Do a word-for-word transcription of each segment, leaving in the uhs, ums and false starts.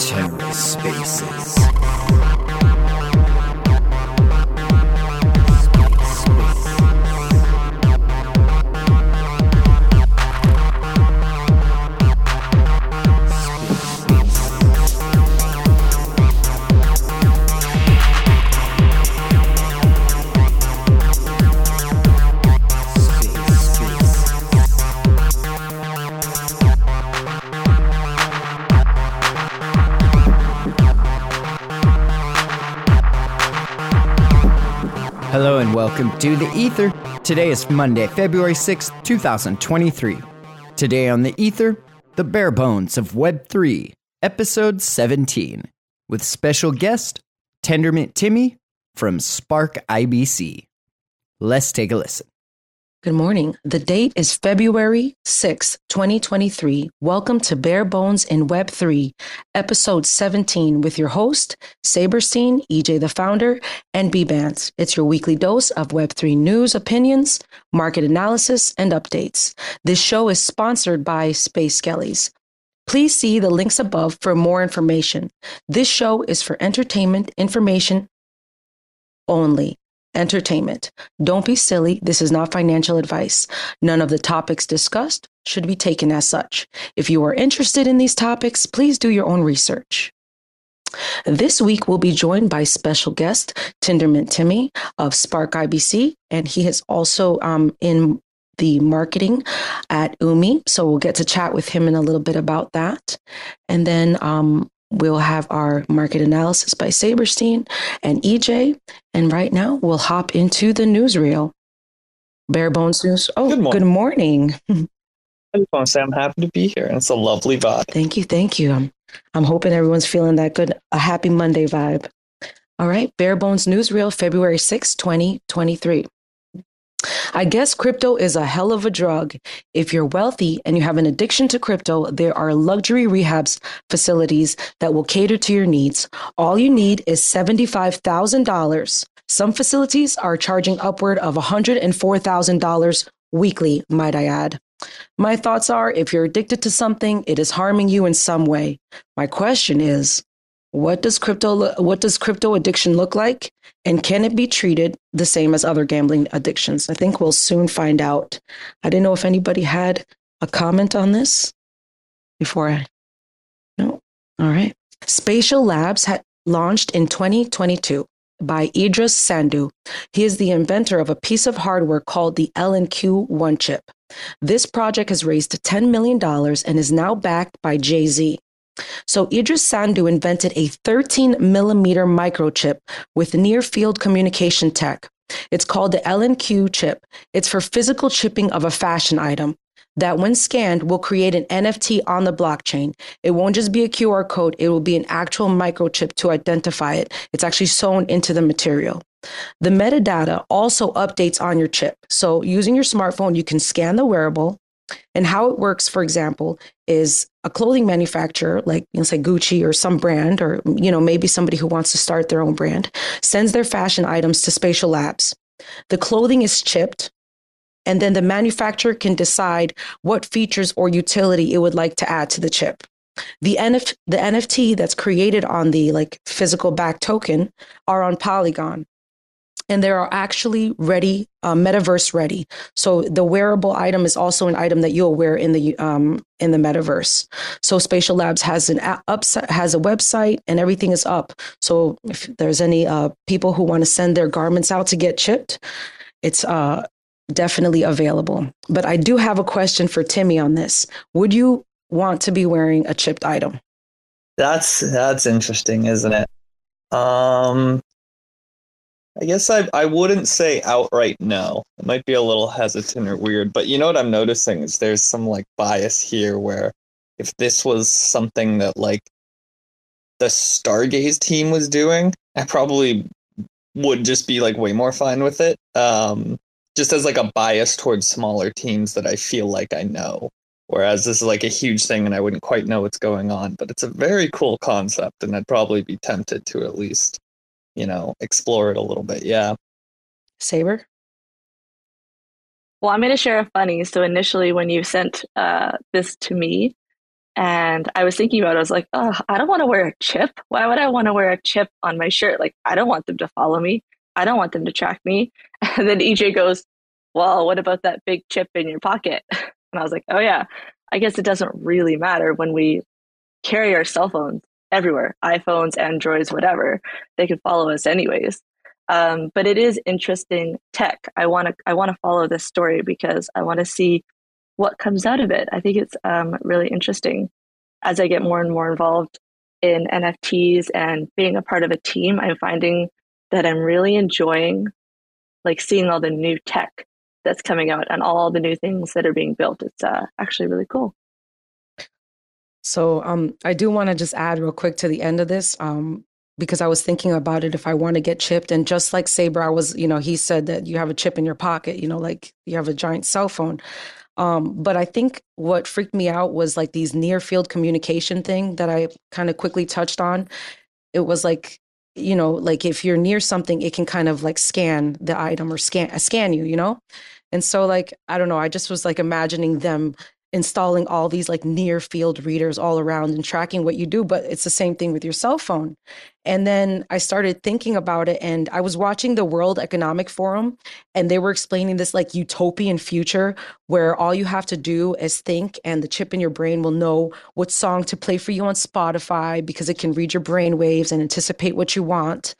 Terror Spaces. Welcome to the Ether. Today is Monday, February sixth, twenty twenty-three. Today on the Ether, the Bare Bones of Web three, Episode seventeen, with special guest, Tendermint Timmy from Spark I B C. Let's take a listen. Good morning. The date is February sixth, twenty twenty-three. Welcome to Bare Bones in Web three, Episode seventeen, with your host, Saberstein, E J the founder, and Bbandz. It's your weekly dose of Web three news, opinions, market analysis, and updates. This show is sponsored by Space Skellies. Please see the links above for more information. This show is for entertainment information only. Entertainment. Don't be silly. This is not financial advice. None of the topics discussed should be taken as such. If you are interested in these topics, please do your own research. This week, we'll be joined by special guest, Tendermint Timmy of Spark I B C, and he is also um, in the marketing at Umi. So we'll get to chat with him in a little bit about that. And then um, we'll have our market analysis by Saberstein and E J. And right now, we'll hop into the newsreel. Bare Bones News. Oh, good morning. Good morning. I just want to say I'm happy to be here. And it's a lovely vibe. Thank you. Thank you. I'm, I'm hoping everyone's feeling that good, a happy Monday vibe. All right. Bare Bones Newsreel, February sixth, twenty twenty-three. I guess crypto is a hell of a drug. If you're wealthy and you have an addiction to crypto, there are luxury rehabs facilities that will cater to your needs. All you need is seventy-five thousand dollars. Some facilities are charging upward of one hundred four thousand dollars weekly, might I add. My thoughts are, if you're addicted to something, it is harming you in some way. My question is, what does crypto what does crypto addiction look like? And can it be treated the same as other gambling addictions? I think we'll soon find out. I didn't know if anybody had a comment on this before I... No? All right. Spatial Labs had launched in twenty twenty-two by Idris Sandhu. He is the inventor of a piece of hardware called the L N Q one chip. This project has raised ten million dollars and is now backed by Jay-Z. So Idris Sandhu invented a thirteen millimeter microchip with near-field communication tech. It's called the L N Q chip. It's for physical chipping of a fashion item that, when scanned, will create an N F T on the blockchain. It won't just be a Q R code. It will be an actual microchip to identify it. It's actually sewn into the material. The metadata also updates on your chip. So using your smartphone, you can scan the wearable. And how it works, for example, is a clothing manufacturer, like, you know, say Gucci or some brand, or, you know, maybe somebody who wants to start their own brand, sends their fashion items to Spatial Labs. The clothing is chipped, and then the manufacturer can decide what features or utility it would like to add to the chip. The N F the N F T that's created on the like physical back token are on Polygon. And there are actually ready, uh, metaverse ready. So the wearable item is also an item that you'll wear in the um, in the metaverse. So Spatial Labs has an app, has a website, and everything is up. So if there's any uh, people who want to send their garments out to get chipped, it's uh, definitely available. But I do have a question for Timmy on this. Would you want to be wearing a chipped item? That's that's interesting, isn't it? Um. I guess I I wouldn't say outright no. It might be a little hesitant or weird, but you know what I'm noticing is there's some like bias here where if this was something that like the Stargaze team was doing, I probably would just be like way more fine with it. Um, just as like a bias towards smaller teams that I feel like I know. Whereas this is like a huge thing and I wouldn't quite know what's going on, but it's a very cool concept and I'd probably be tempted to at least, you know, explore it a little bit. Yeah. Saber? Well, I'm going to share a funny. So initially when you sent uh, this to me, and I was thinking about it, I was like, oh, I don't want to wear a chip. Why would I want to wear a chip on my shirt? Like, I don't want them to follow me. I don't want them to track me. And then E J goes, well, what about that big chip in your pocket? And I was like, oh yeah, I guess it doesn't really matter when we carry our cell phones everywhere, iPhones, Androids, whatever, they can follow us anyways. Um, but it is interesting tech. I want to I want to follow this story because I want to see what comes out of it. I think it's um, really interesting. As I get more and more involved in N F Ts and being a part of a team, I'm finding that I'm really enjoying like seeing all the new tech that's coming out and all the new things that are being built. It's uh, actually really cool. So um, I do want to just add real quick to the end of this. Um... because I was thinking about it, if I want to get chipped. And just like Saber, I was, you know, he said that you have a chip in your pocket, you know, like you have a giant cell phone. Um, but I think what freaked me out was like these near field communication thing that I kind of quickly touched on. It was like, you know, like if you're near something, it can kind of like scan the item or scan, scan you, you know? And so like, I don't know, I just was like imagining them installing all these like near field readers all around and tracking what you do, but it's the same thing with your cell phone. And then I started thinking about it, and I was watching the World Economic Forum, and they were explaining this like utopian future where all you have to do is think, and the chip in your brain will know what song to play for you on Spotify because it can read your brain waves and anticipate what you want.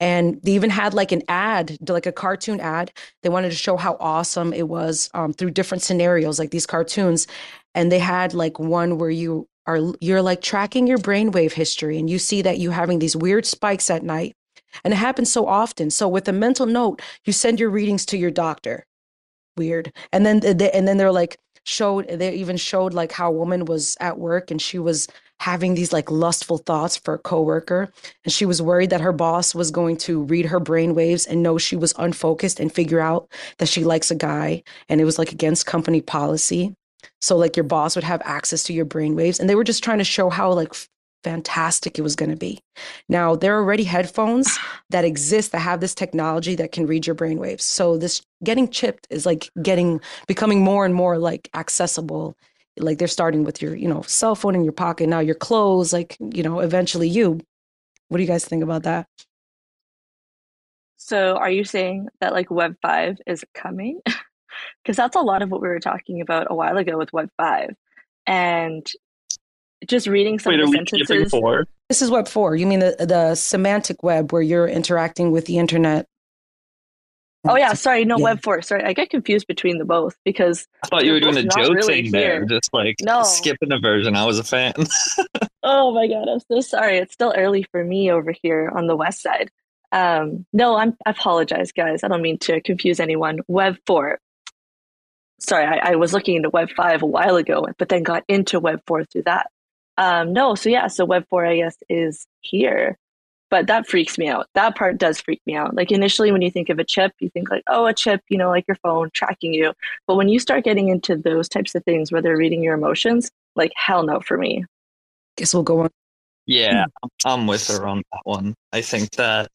And they even had like an ad, like a cartoon ad. They wanted to show how awesome it was um, through different scenarios, like these cartoons. And they had like one where you are, you're like tracking your brainwave history, and you see that you having these weird spikes at night. And it happens so often. So with a mental note, you send your readings to your doctor. Weird. And then they, and then they're like showed, they even showed like how a woman was at work and she was having these like lustful thoughts for a coworker. And she was worried that her boss was going to read her brainwaves and know she was unfocused and figure out that she likes a guy. And it was like against company policy. So like your boss would have access to your brainwaves, and they were just trying to show how like fantastic it was going to be. Now there are already headphones that exist that have this technology that can read your brainwaves. So this getting chipped is like getting, becoming more and more like accessible. Like they're starting with your, you know, cell phone in your pocket. Now your clothes, like, you know, eventually you. What do you guys think about that? So are you saying that like Web five is coming? Because that's a lot of what we were talking about a while ago with Web five. And just reading some Wait, of the sentences. This is Web four. You mean the, the semantic web where you're interacting with the internet? Oh, yeah. Sorry. No, yeah. Web four. Sorry. I get confused between the both because. I thought you were doing a Joe Chain there. Just like no. skipping a version. I was a fan. Oh, my God. I'm so sorry. It's still early for me over here on the west side. Um, no, I'm, I apologize, guys. I don't mean to confuse anyone. Web four. Sorry, I, I was looking into Web five a while ago, but then got into Web four through that. Um, no, so yeah, so Web four, I guess, is here. But that freaks me out. That part does freak me out. Like initially, when you think of a chip, you think like, oh, a chip, you know, like your phone tracking you. But when you start getting into those types of things where they're reading your emotions, like hell no for me. Guess we'll go on. Yeah, I'm with her on that one. I think that,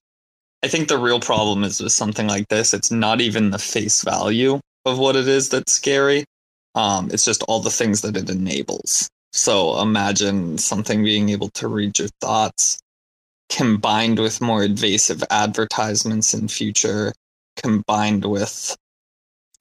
I think the real problem is with something like this, it's not even the face value of what it is that's scary. Um, it's just all the things that it enables. So imagine something being able to read your thoughts combined with more invasive advertisements in future, combined with,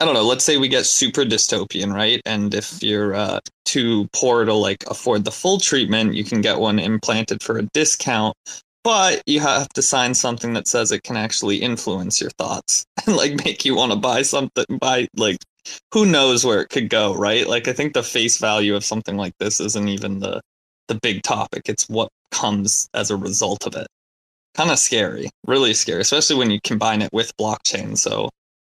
I don't know, let's say we get super dystopian, right? And if you're uh, too poor to like afford the full treatment, you can get one implanted for a discount. But you have to sign something that says it can actually influence your thoughts and like make you want to buy something, buy like who knows where it could go, right? Like I think the face value of something like this isn't even the the big topic. It's what comes as a result of it. Kind of scary, really scary, especially when you combine it with blockchain. So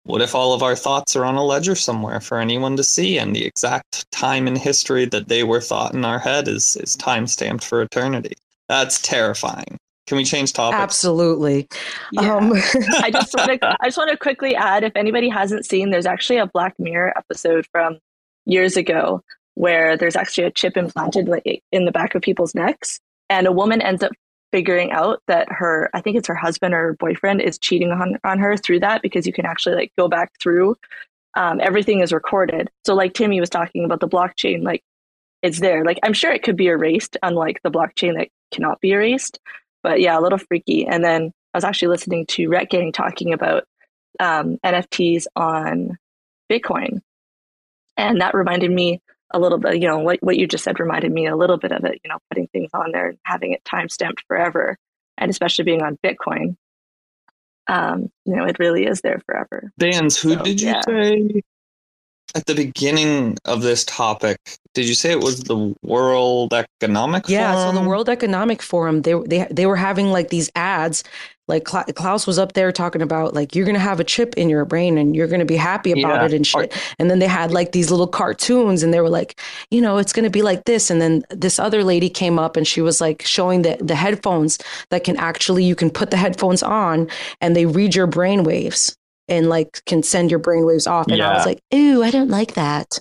what if all of our thoughts are on a ledger somewhere for anyone to see, and the exact time in history that they were thought in our head is is time stamped for eternity? That's terrifying. Can we change topics? Absolutely. Yeah. Um, I just want to. I just want to quickly add. If anybody hasn't seen, there's actually a Black Mirror episode from years ago where there's actually a chip implanted in the back of people's necks, and a woman ends up figuring out that her, I think it's her husband or her boyfriend, is cheating on on her through that, because you can actually like go back through Um, everything is recorded. So like Timmy was talking about the blockchain, like it's there. Like I'm sure it could be erased, unlike the blockchain that cannot be erased. But yeah, a little freaky. And then I was actually listening to Ret Gang talking about um, N F Ts on Bitcoin. And that reminded me a little bit, you know, what, what you just said reminded me a little bit of it, you know, putting things on there and having it time stamped forever. And especially being on Bitcoin, um, you know, it really is there forever. Bbandz, who so, did you yeah. say at the beginning of this topic? Did you say it was the World Economic yeah, Forum? Yeah, so the World Economic Forum, they they they were having like these ads. Like Klaus was up there talking about like, you're going to have a chip in your brain and you're going to be happy about yeah. it and shit. And then they had like these little cartoons and they were like, you know, it's going to be like this. And then this other lady came up and she was like showing the, the headphones that can actually, you can put the headphones on and they read your brain waves and like can send your brain waves off. And yeah. I was like, ooh, I don't like that.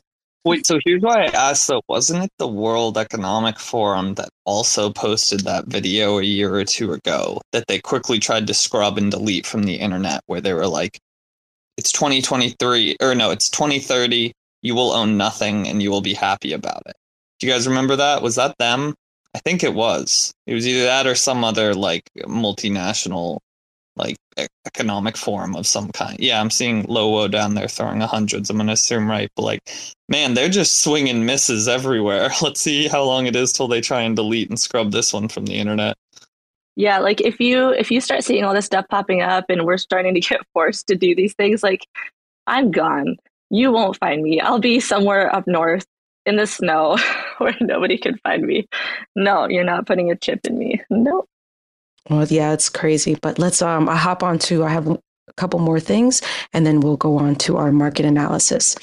Wait, so here's why I asked though, wasn't it the World Economic Forum that also posted that video a year or two ago that they quickly tried to scrub and delete from the internet where they were like, it's twenty twenty-three, or no, it's twenty thirty, you will own nothing and you will be happy about it. Do you guys remember that? Was that them? I think it was. It was either that or some other like multinational like economic forum of some kind. Yeah, I'm seeing Lowo down there throwing hundreds. I'm going to assume right, but like, man, they're just swinging misses everywhere. Let's see how long it is till they try and delete and scrub this one from the internet. Yeah, like if you if you start seeing all this stuff popping up and we're starting to get forced to do these things, like I'm gone. You won't find me. I'll be somewhere up north in the snow where nobody can find me. No, you're not putting a chip in me. Nope. Well, yeah, it's crazy. But let's um, I hop on to I have a couple more things and then we'll go on to our market analysis.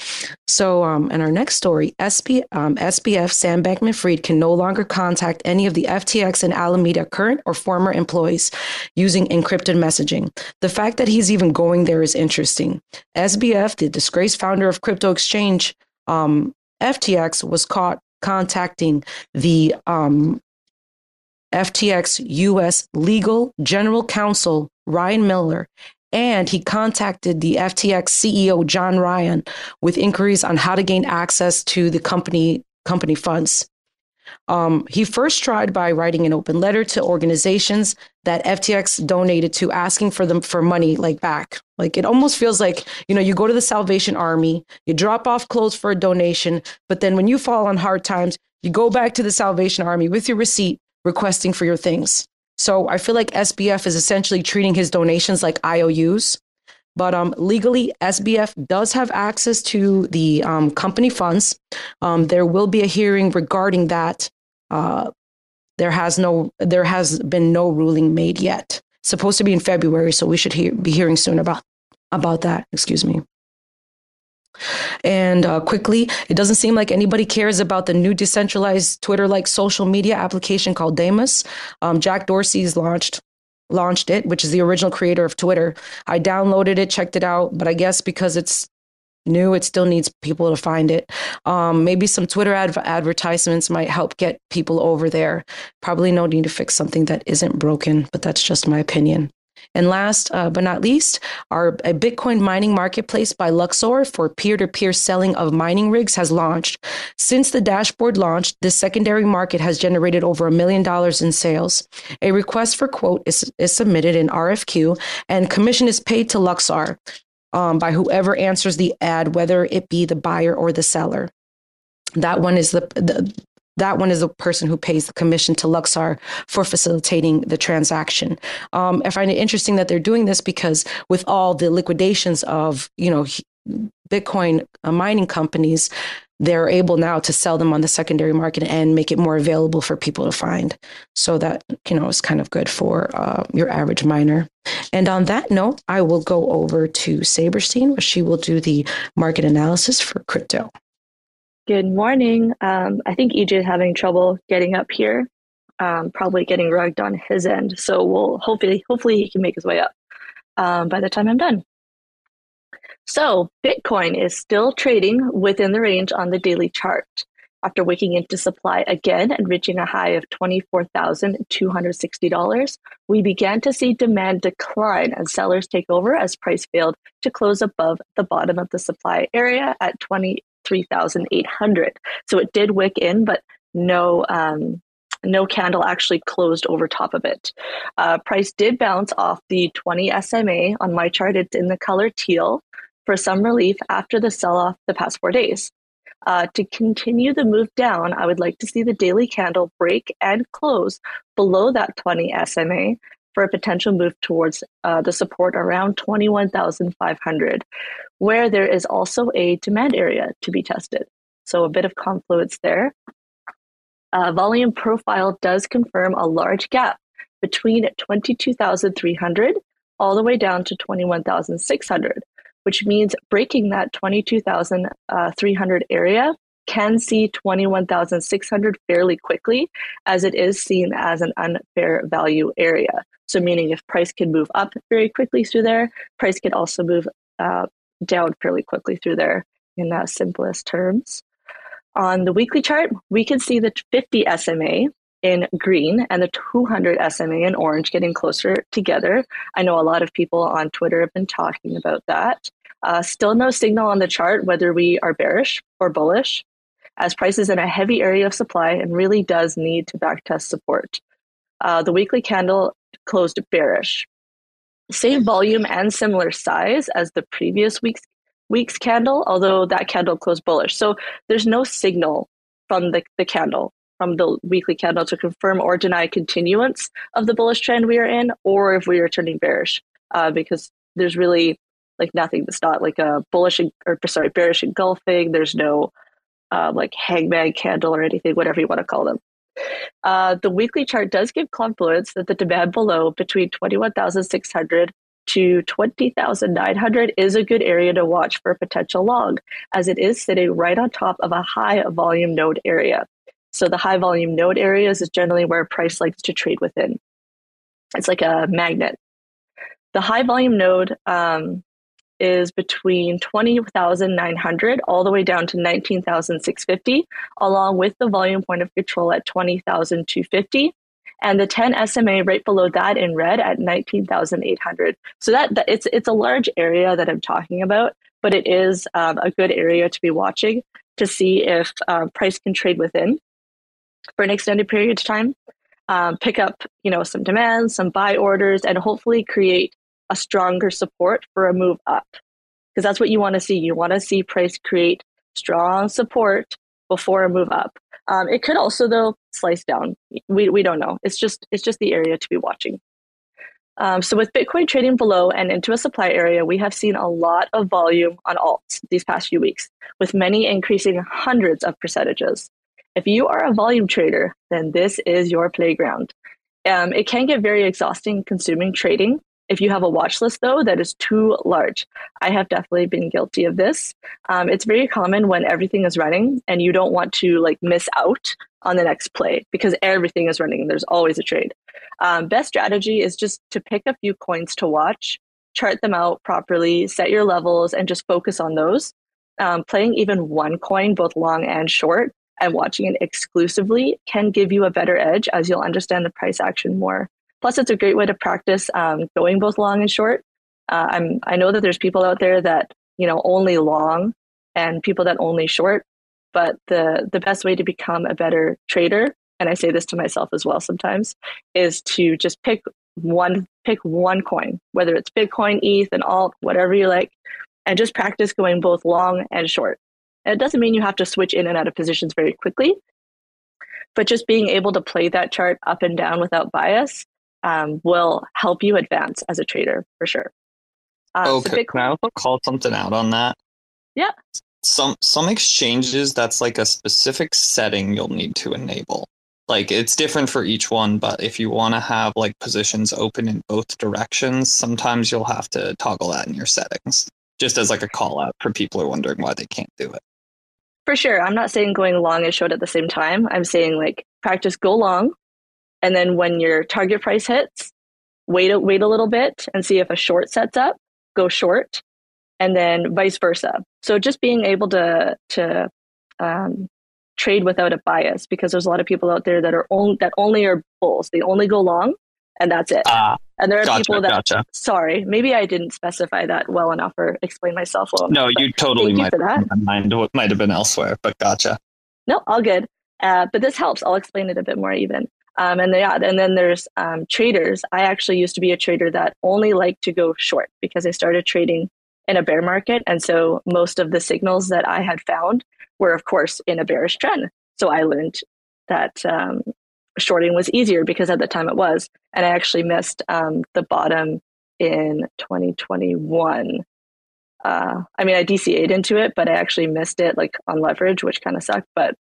So um, in our next story, S P, um, S B F Sam Bankman Fried can no longer contact any of the F T X and Alameda current or former employees using encrypted messaging. The fact that he's even going there is interesting. S B F, the disgraced founder of crypto exchange um, F T X, was caught contacting the um F T X U S legal general counsel Ryan Miller, and he contacted the F T X C E O John Ryan with inquiries on how to gain access to the company company funds. Um, he first tried by writing an open letter to organizations that F T X donated to, asking for them for money like back. Like it almost feels like, you know, you go to the Salvation Army, you drop off clothes for a donation, but then when you fall on hard times, you go back to the Salvation Army with your receipt, requesting for your things. So I feel like S B F is essentially treating his donations like I O Us. But um, legally, S B F does have access to the um, company funds. Um, there will be a hearing regarding that. Uh, there has no, there has been no ruling made yet. It's supposed to be in February, so we should hear, be hearing soon about about that. Excuse me. And uh, quickly, it doesn't seem like anybody cares about the new decentralized Twitter-like social media application called Deimos. Um, Jack Dorsey's launched launched it, which is the original creator of Twitter. I downloaded it, checked it out, but I guess because it's new, it still needs people to find it. Um, maybe some Twitter ad- advertisements might help get people over there. Probably no need to fix something that isn't broken, but that's just my opinion. And last uh, but not least, our a Bitcoin mining marketplace by Luxor for peer-to-peer selling of mining rigs has launched. Since the dashboard launched, this secondary market has generated over a million dollars in sales. A request for quote is, is submitted in R F Q, and commission is paid to Luxor um, by whoever answers the ad, whether it be the buyer or the seller. That one is the, the That one is the person who pays the commission to Luxor for facilitating the transaction. Um, I find it interesting that they're doing this because with all the liquidations of, you know, Bitcoin mining companies, they're able now to sell them on the secondary market and make it more available for people to find. So that, you know, is kind of good for uh, your average miner. And on that note, I will go over to Saberstein, where she will do the market analysis for crypto. Good morning. Um, I think E J is having trouble getting up here, um, probably getting rugged on his end. So we'll hopefully, hopefully he can make his way up um, by the time I'm done. So Bitcoin is still trading within the range on the daily chart. after waking into supply again and reaching a high of twenty-four thousand two hundred sixty dollars, we began to see demand decline and sellers take over as price failed to close above the bottom of the supply area at twenty-three thousand eight hundred dollars. So it did wick in, but no um, no candle actually closed over top of it. Uh, price did bounce off the twenty S M A. On my chart, it's in the color teal for some relief after the sell-off the past four days. Uh, to continue the move down, I would like to see the daily candle break and close below that twenty S M A for a potential move towards uh, the support around twenty-one thousand five hundred, where there is also a demand area to be tested. So a bit of confluence there. Uh, volume profile does confirm a large gap between twenty-two thousand three hundred all the way down to twenty-one thousand six hundred. Which means breaking that twenty-two thousand three hundred area can see twenty-one thousand six hundred fairly quickly, as it is seen as an unfair value area. So meaning if price can move up very quickly through there, price can also move uh, down fairly quickly through there in the simplest terms. On the weekly chart, we can see the fifty S M A in green and the two hundred S M A in orange getting closer together. I know a lot of people on Twitter have been talking about that. Uh, still no signal on the chart whether we are bearish or bullish, as price is in a heavy area of supply and really does need to backtest support. Uh, the weekly candle closed bearish. Same volume and similar size as the previous week's, week's candle, although that candle closed bullish. So there's no signal from the, the candle, from the weekly candle, to confirm or deny continuance of the bullish trend we are in, or if we are turning bearish, uh, because there's really like nothing that's not like a bullish or sorry bearish engulfing. There's no uh, like hangman candle or anything, whatever you want to call them. Uh, the weekly chart does give confluence that the demand below between twenty-one thousand six hundred to twenty thousand nine hundred is a good area to watch for a potential long, as it is sitting right on top of a high volume node area. So the high volume node areas is generally where price likes to trade within. It's like a magnet. The high volume node um, is between twenty thousand nine hundred all the way down to nineteen thousand six hundred fifty, along with the volume point of control at twenty thousand two hundred fifty, and the ten S M A right below that in red at nineteen thousand eight hundred. So that, that it's it's a large area that I'm talking about, but it is um, a good area to be watching to see if uh, price can trade within for an extended period of time, um, pick up, you know, some demand, some buy orders, and hopefully create a stronger support for a move up. Because that's what you want to see. You want to see price create strong support before a move up. Um, it could also, though, slice down. We we don't know. It's just it's just the area to be watching. Um, so with Bitcoin trading below and into a supply area, we have seen a lot of volume on alts these past few weeks, with many increasing hundreds of percentages. If you are a volume trader, then this is your playground. Um, it can get very exhausting, consuming trading. If you have a watch list, though, that is too large. I have definitely been guilty of this. Um, it's very common when everything is running and you don't want to like miss out on the next play because everything is running and there's always a trade. Um, best strategy is just to pick a few coins to watch, chart them out properly, set your levels, and just focus on those. Um, playing even one coin, both long and short, and watching it exclusively can give you a better edge, as you'll understand the price action more. Plus, it's a great way to practice um, going both long and short. Uh, I'm I know that there's people out there that, you know, only long and people that only short, but the the best way to become a better trader, and I say this to myself as well sometimes, is to just pick one pick one coin, whether it's Bitcoin, E T H, and alt, whatever you like, and just practice going both long and short. And it doesn't mean you have to switch in and out of positions very quickly, but just being able to play that chart up and down without bias um, will help you advance as a trader for sure. Um, okay, so Bitcoin- can I also call something out on that? Yeah. Some some exchanges, that's like a specific setting you'll need to enable. Like, it's different for each one, but if you want to have like positions open in both directions, sometimes you'll have to toggle that in your settings, just as like a call out for people who are wondering why they can't do it. For sure. I'm not saying going long and short at the same time. I'm saying like practice go long, and then when your target price hits, wait a, wait a little bit and see if a short sets up, go short, and then vice versa. So just being able to, to um, trade without a bias, because there's a lot of people out there that are only that only are bulls. They only go long, and that's it. Uh, and there are gotcha, people that. Gotcha. Sorry, maybe I didn't specify that well enough or explain myself well enough. No, you totally might. You that. Mind might have been elsewhere, but gotcha. No, all good. Uh, but this helps. I'll explain it a bit more even. Um, and, they, and then there's um, traders. I actually used to be a trader that only liked to go short because I started trading in a bear market. And so most of the signals that I had found were, of course, in a bearish trend. So I learned that um, shorting was easier because at the time it was. And I actually missed um, the bottom in twenty twenty-one. Uh, I mean, I D C A'd into it, but I actually missed it like on leverage, which kind of sucked. But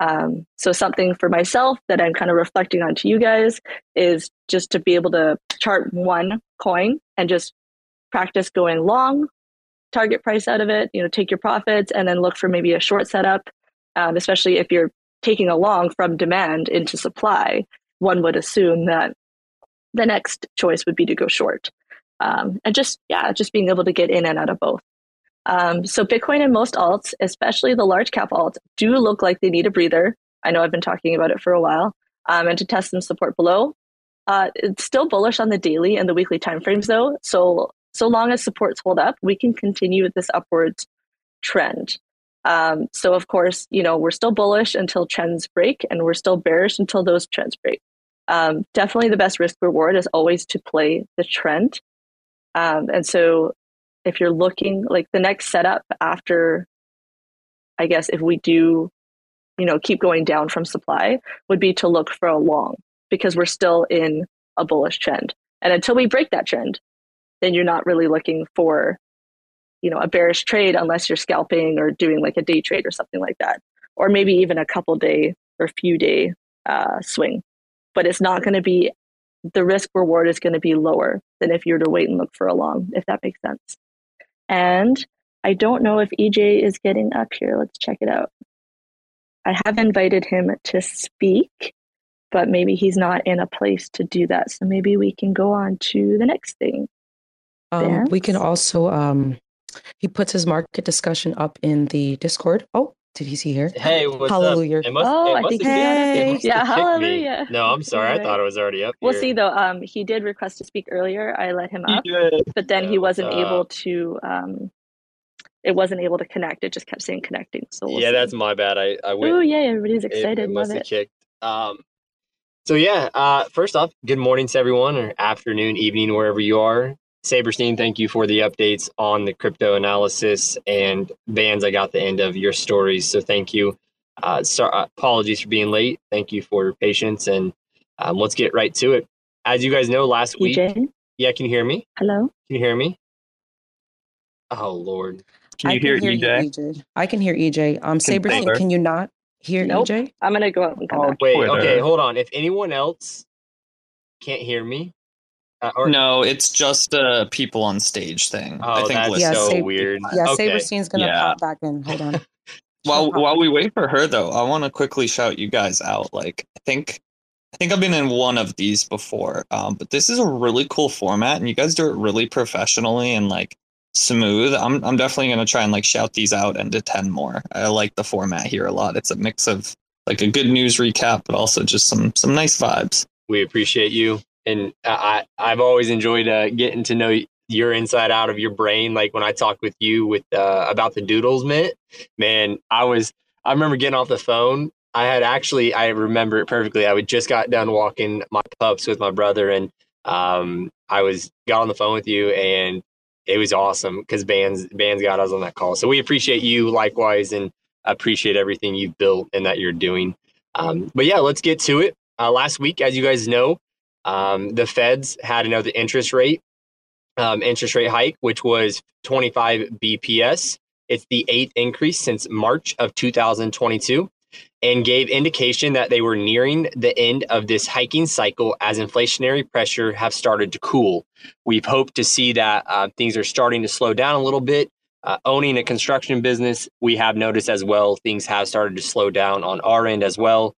Um, so something for myself that I'm kind of reflecting on to you guys is just to be able to chart one coin and just practice going long, target price out of it, you know, take your profits and then look for maybe a short setup, um, especially if you're taking a long from demand into supply. One would assume that the next choice would be to go short, um, and just, yeah, just being able to get in and out of both. Um, so Bitcoin and most alts, especially the large cap alts, do look like they need a breather. I know I've been talking about it for a while. Um, and to test and support below, uh, it's still bullish on the daily and the weekly timeframes, though. So so long as supports hold up, we can continue with this upwards trend. Um, so of course, you know, we're still bullish until trends break, and we're still bearish until those trends break. Um, definitely, the best risk reward is always to play the trend, um, and so. If you're looking like the next setup after, I guess, if we do, you know, keep going down from supply would be to look for a long because we're still in a bullish trend. And until we break that trend, then you're not really looking for, you know, a bearish trade unless you're scalping or doing like a day trade or something like that, or maybe even a couple day or few day uh, swing. But it's not going to be, the risk reward is going to be lower than if you were to wait and look for a long, if that makes sense. And I don't know if E J is getting up here. Let's check it out. I have invited him to speak, but maybe he's not in a place to do that. So maybe we can go on to the next thing. Um, we can also, um, he puts his market discussion up in the Discord. Oh, did he see here? Hey, what's hallelujah. Up? It must, oh, it must I think hey. Yeah, hallelujah. Me. No, I'm sorry. Right. I thought it was already up. We'll here. See, though. Um, he did request to speak earlier. I let him up, but then yeah, he wasn't uh, able to. Um, it wasn't able to connect. It just kept saying connecting. So we'll yeah, see. That's my bad. I I went. Oh yeah, everybody's excited. It, it must Love have it. Kicked. Um, so yeah. Uh, first off, good morning to everyone, or afternoon, evening, wherever you are. Saberstein, thank you for the updates on the crypto analysis, and Bbandz, I got the end of your stories, so thank you. Uh, so, uh, apologies for being late. Thank you for your patience, and um, let's get right to it. As you guys know, last E J? Week... Yeah, can you hear me? Hello? Can you hear me? Oh, Lord. Can you I hear, can it, hear E J? You, E J? I can hear E J. Um, can Saberstein, Saber? Can you not hear nope. E J? I'm going to go out and come oh, back. Wait, okay, hold on. If anyone else can't hear me, Uh, or, no, it's just a people on stage thing. Oh, I think that's yeah, so Sab- weird. Yeah, okay. Saberstein's going to yeah. pop back in. Hold on. while while we wait for her, though, I want to quickly shout you guys out. Like, I think I think I've been in one of these before, um, but this is a really cool format, and you guys do it really professionally and like smooth. I'm I'm definitely going to try and like shout these out and attend more. I like the format here a lot. It's a mix of like a good news recap, but also just some some nice vibes. We appreciate you. And I, I've always enjoyed uh, getting to know your inside out of your brain. Like when I talked with you with uh, about the Doodles Mint, man, I was I remember getting off the phone. I had actually I remember it perfectly. I would just got done walking my pups with my brother, and um, I was got on the phone with you, and it was awesome because Bbandz Bbandz got us on that call. So we appreciate you likewise, and appreciate everything you've built and that you're doing. Um, but yeah, let's get to it. Uh, last week, as you guys know. Um, the feds had another interest rate, um, interest rate hike, which was twenty-five B P S. It's the eighth increase since March of two thousand twenty-two, and gave indication that they were nearing the end of this hiking cycle as inflationary pressure have started to cool. We've hoped to see that uh, things are starting to slow down a little bit. Uh, owning a construction business, we have noticed as well, things have started to slow down on our end as well.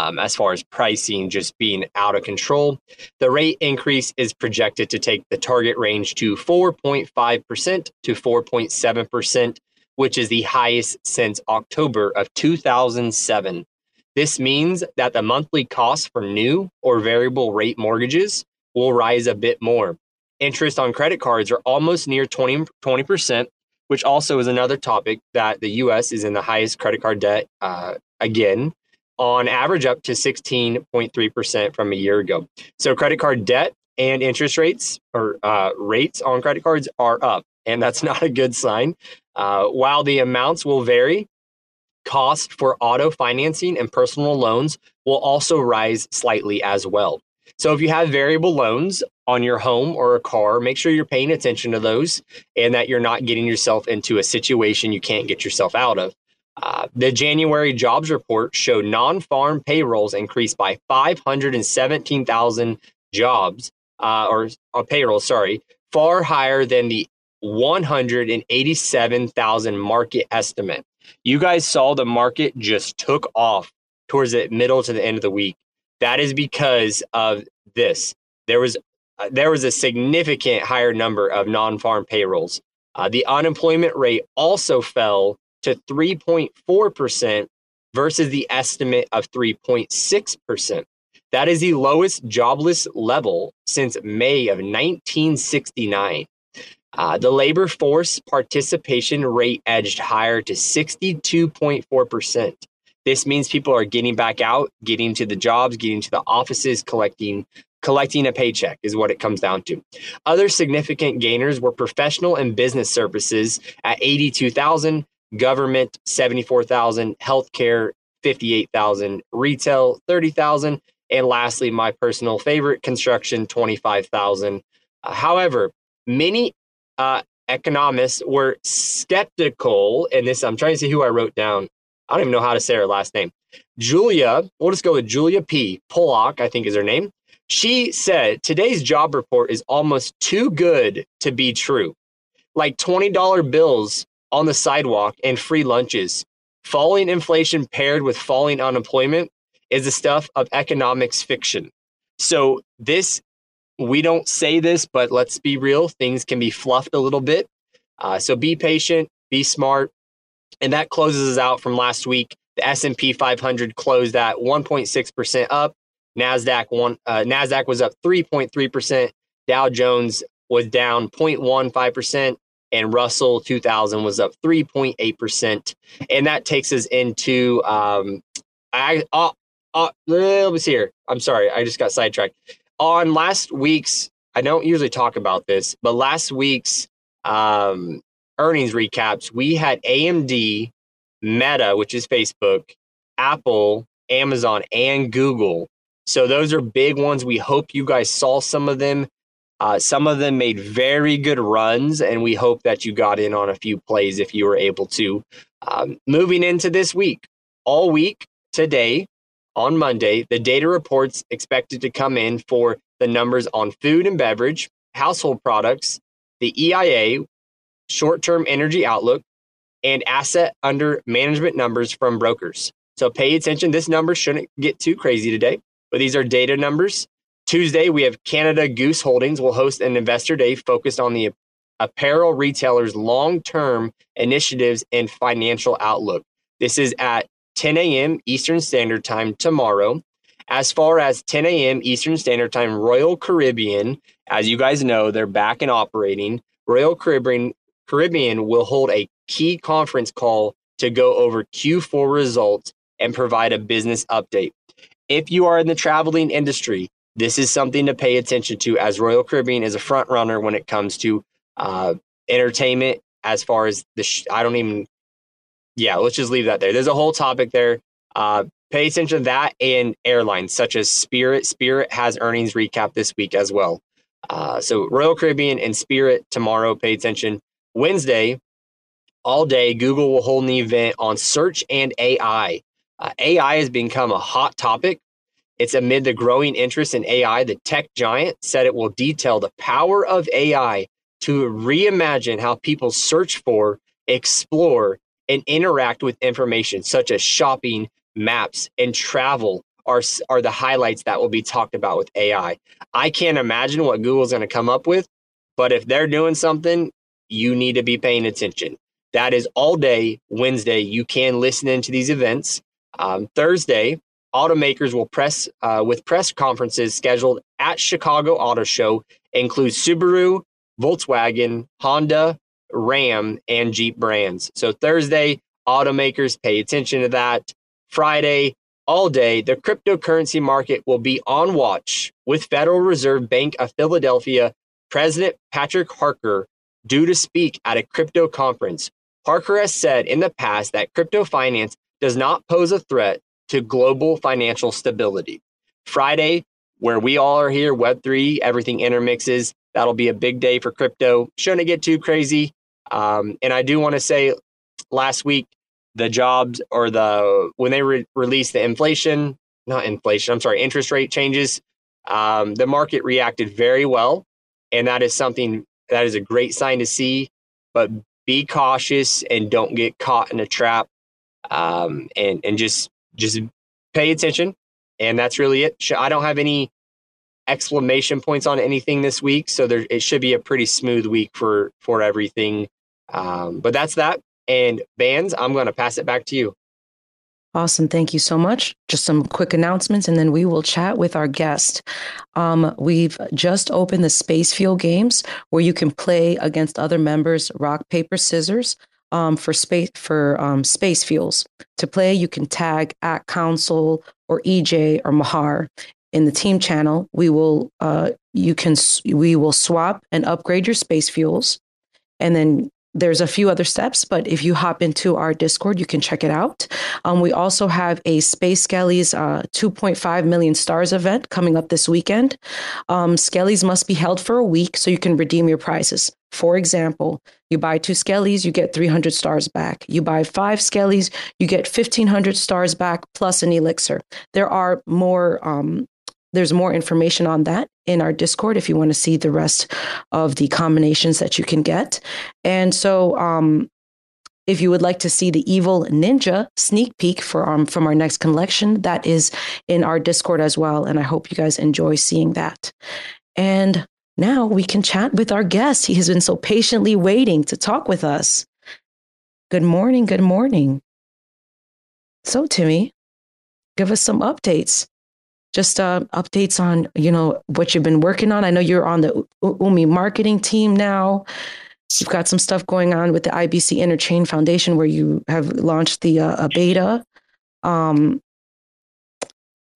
Um, as far as pricing just being out of control. The rate increase is projected to take the target range to four point five percent to four point seven percent. which is the highest since October of two thousand seven. This means that the monthly cost for new or variable rate mortgages will rise a bit more. Interest on credit cards are almost near twenty percent, which also is another topic that the U S is in the highest credit card debt uh, again, on average up to sixteen point three percent from a year ago. So credit card debt and interest rates or uh, rates on credit cards are up, and that's not a good sign. Uh, while the amounts will vary, cost for auto financing and personal loans will also rise slightly as well. So if you have variable loans on your home or a car, make sure you're paying attention to those and that you're not getting yourself into a situation you can't get yourself out of. Uh, the January jobs report showed non-farm payrolls increased by five hundred seventeen thousand jobs, uh, or uh, payrolls, sorry, far higher than the one hundred eighty-seven thousand market estimate. You guys saw the market just took off towards the middle to the end of the week. That is because of this. There was uh, there was a significant higher number of non-farm payrolls. Uh, the unemployment rate also fell to three point four percent versus the estimate of three point six percent. That is the lowest jobless level since May of nineteen sixty-nine. Uh, the labor force participation rate edged higher to sixty-two point four percent. This means people are getting back out, getting to the jobs, getting to the offices, collecting collecting a paycheck is what it comes down to. Other significant gainers were professional and business services at eighty-two thousand, government seventy-four thousand, healthcare fifty-eight thousand, retail thirty thousand, and lastly, my personal favorite, construction twenty-five thousand. Uh, however, many Uh, economists were skeptical, and this I'm trying to see who I wrote down. I don't even know how to say her last name. Julia, we'll just go with Julia P. Pollock, I think is her name. She said today's job report is almost too good to be true. Like twenty dollar bills on the sidewalk and free lunches. Falling inflation paired with falling unemployment is the stuff of economics fiction. So this We don't say this, but let's be real. Things can be fluffed a little bit. Uh, so be patient, be smart. And that closes us out from last week. The S and P five hundred closed at one point six percent up. NASDAQ, one, uh, NASDAQ was up three point three percent. Dow Jones was down zero point one five percent. And Russell two thousand was up three point eight percent. And that takes us into... Um, I, uh, uh, let me see here. I'm sorry. I just got sidetracked. On last week's, I don't usually talk about this, but last week's um, earnings recaps, we had A M D, Meta, which is Facebook, Apple, Amazon, and Google. So those are big ones. We hope you guys saw some of them. Uh, some of them made very good runs, and we hope that you got in on a few plays if you were able to. Um, moving into this week, all week today, on Monday, the data reports expected to come in for the numbers on food and beverage, household products, the E I A, short-term energy outlook, and asset under management numbers from brokers. So pay attention. This number shouldn't get too crazy today, but these are data numbers. Tuesday, we have Canada Goose Holdings will host an investor day focused on the apparel retailers' long-term initiatives and financial outlook. This is at ten a.m. Eastern Standard Time tomorrow. As far as ten a.m. Eastern Standard Time, Royal Caribbean, as you guys know, they're back and operating. Royal Caribbean, Caribbean will hold a key conference call to go over Q four results and provide a business update. If you are in the traveling industry, this is something to pay attention to, as Royal Caribbean is a front runner when it comes to uh, entertainment. As far as the, sh- I don't even. Yeah, let's just leave that there. There's a whole topic there. Uh, pay attention to that, and airlines such as Spirit. Spirit has earnings recap this week as well. Uh, so Royal Caribbean and Spirit tomorrow. Pay attention. Wednesday, all day, Google will hold an event on search and A I. Uh, A I has become a hot topic. It's amid the growing interest in A I. The tech giant said it will detail the power of A I to reimagine how people search for, explore, and interact with information such as shopping, maps, and travel are, are the highlights that will be talked about with A I. I can't imagine what Google's going to come up with, but if they're doing something, you need to be paying attention. That is all day Wednesday. You can listen into these events. Um, Thursday, automakers will press uh, with press conferences scheduled at Chicago Auto Show, include Subaru, Volkswagen, Honda, Ram, and Jeep brands. So Thursday, automakers, pay attention to that. Friday, all day, the cryptocurrency market will be on watch with Federal Reserve Bank of Philadelphia President Patrick Harker due to speak at a crypto conference. Harker has said in the past that crypto finance does not pose a threat to global financial stability. Friday, where we all are here, Web three, everything intermixes. That'll be a big day for crypto. Shouldn't get too crazy. Um, and I do want to say last week, the jobs or the when they re- released the inflation, not inflation, I'm sorry, interest rate changes, um, the market reacted very well. And that is something that is a great sign to see. But be cautious and don't get caught in a trap. Um, and, and just just pay attention. And that's really it. I don't have any exclamation points on anything this week. So there, it should be a pretty smooth week for, for everything. Um, but that's that. And Bbandz, I'm going to pass it back to you. Awesome. Thank you so much. Just some quick announcements, and then we will chat with our guest. Um, we've just opened the Space Fuel games where you can play against other members, rock, paper, scissors. Um, for space for um, space fuels to play, you can tag at Council or E J or Mahar in the team channel. We will uh, you can we will swap and upgrade your space fuels, and then there's a few other steps. But if you hop into our Discord, you can check it out. Um, we also have a Space Skellies uh, two point five million stars event coming up this weekend. Um, Skellies must be held for a week so you can redeem your prizes. For example, you buy two Skellies, you get three hundred stars back. You buy five Skellies, you get fifteen hundred stars back plus an elixir. There are more. Um, there's more information on that in our Discord if you want to see the rest of the combinations that you can get. And so um, if you would like to see the Evil Ninja sneak peek for um, from our next collection, that is in our Discord as well. And I hope you guys enjoy seeing that. And now we can chat with our guest. He has been so patiently waiting to talk with us. Good morning. Good morning. So, Timmy, give us some updates. Just uh, updates on, you know, what you've been working on. I know you're on the Umi marketing team now. You've got some stuff going on with the I B C Interchain Foundation where you have launched the uh, a beta. Um,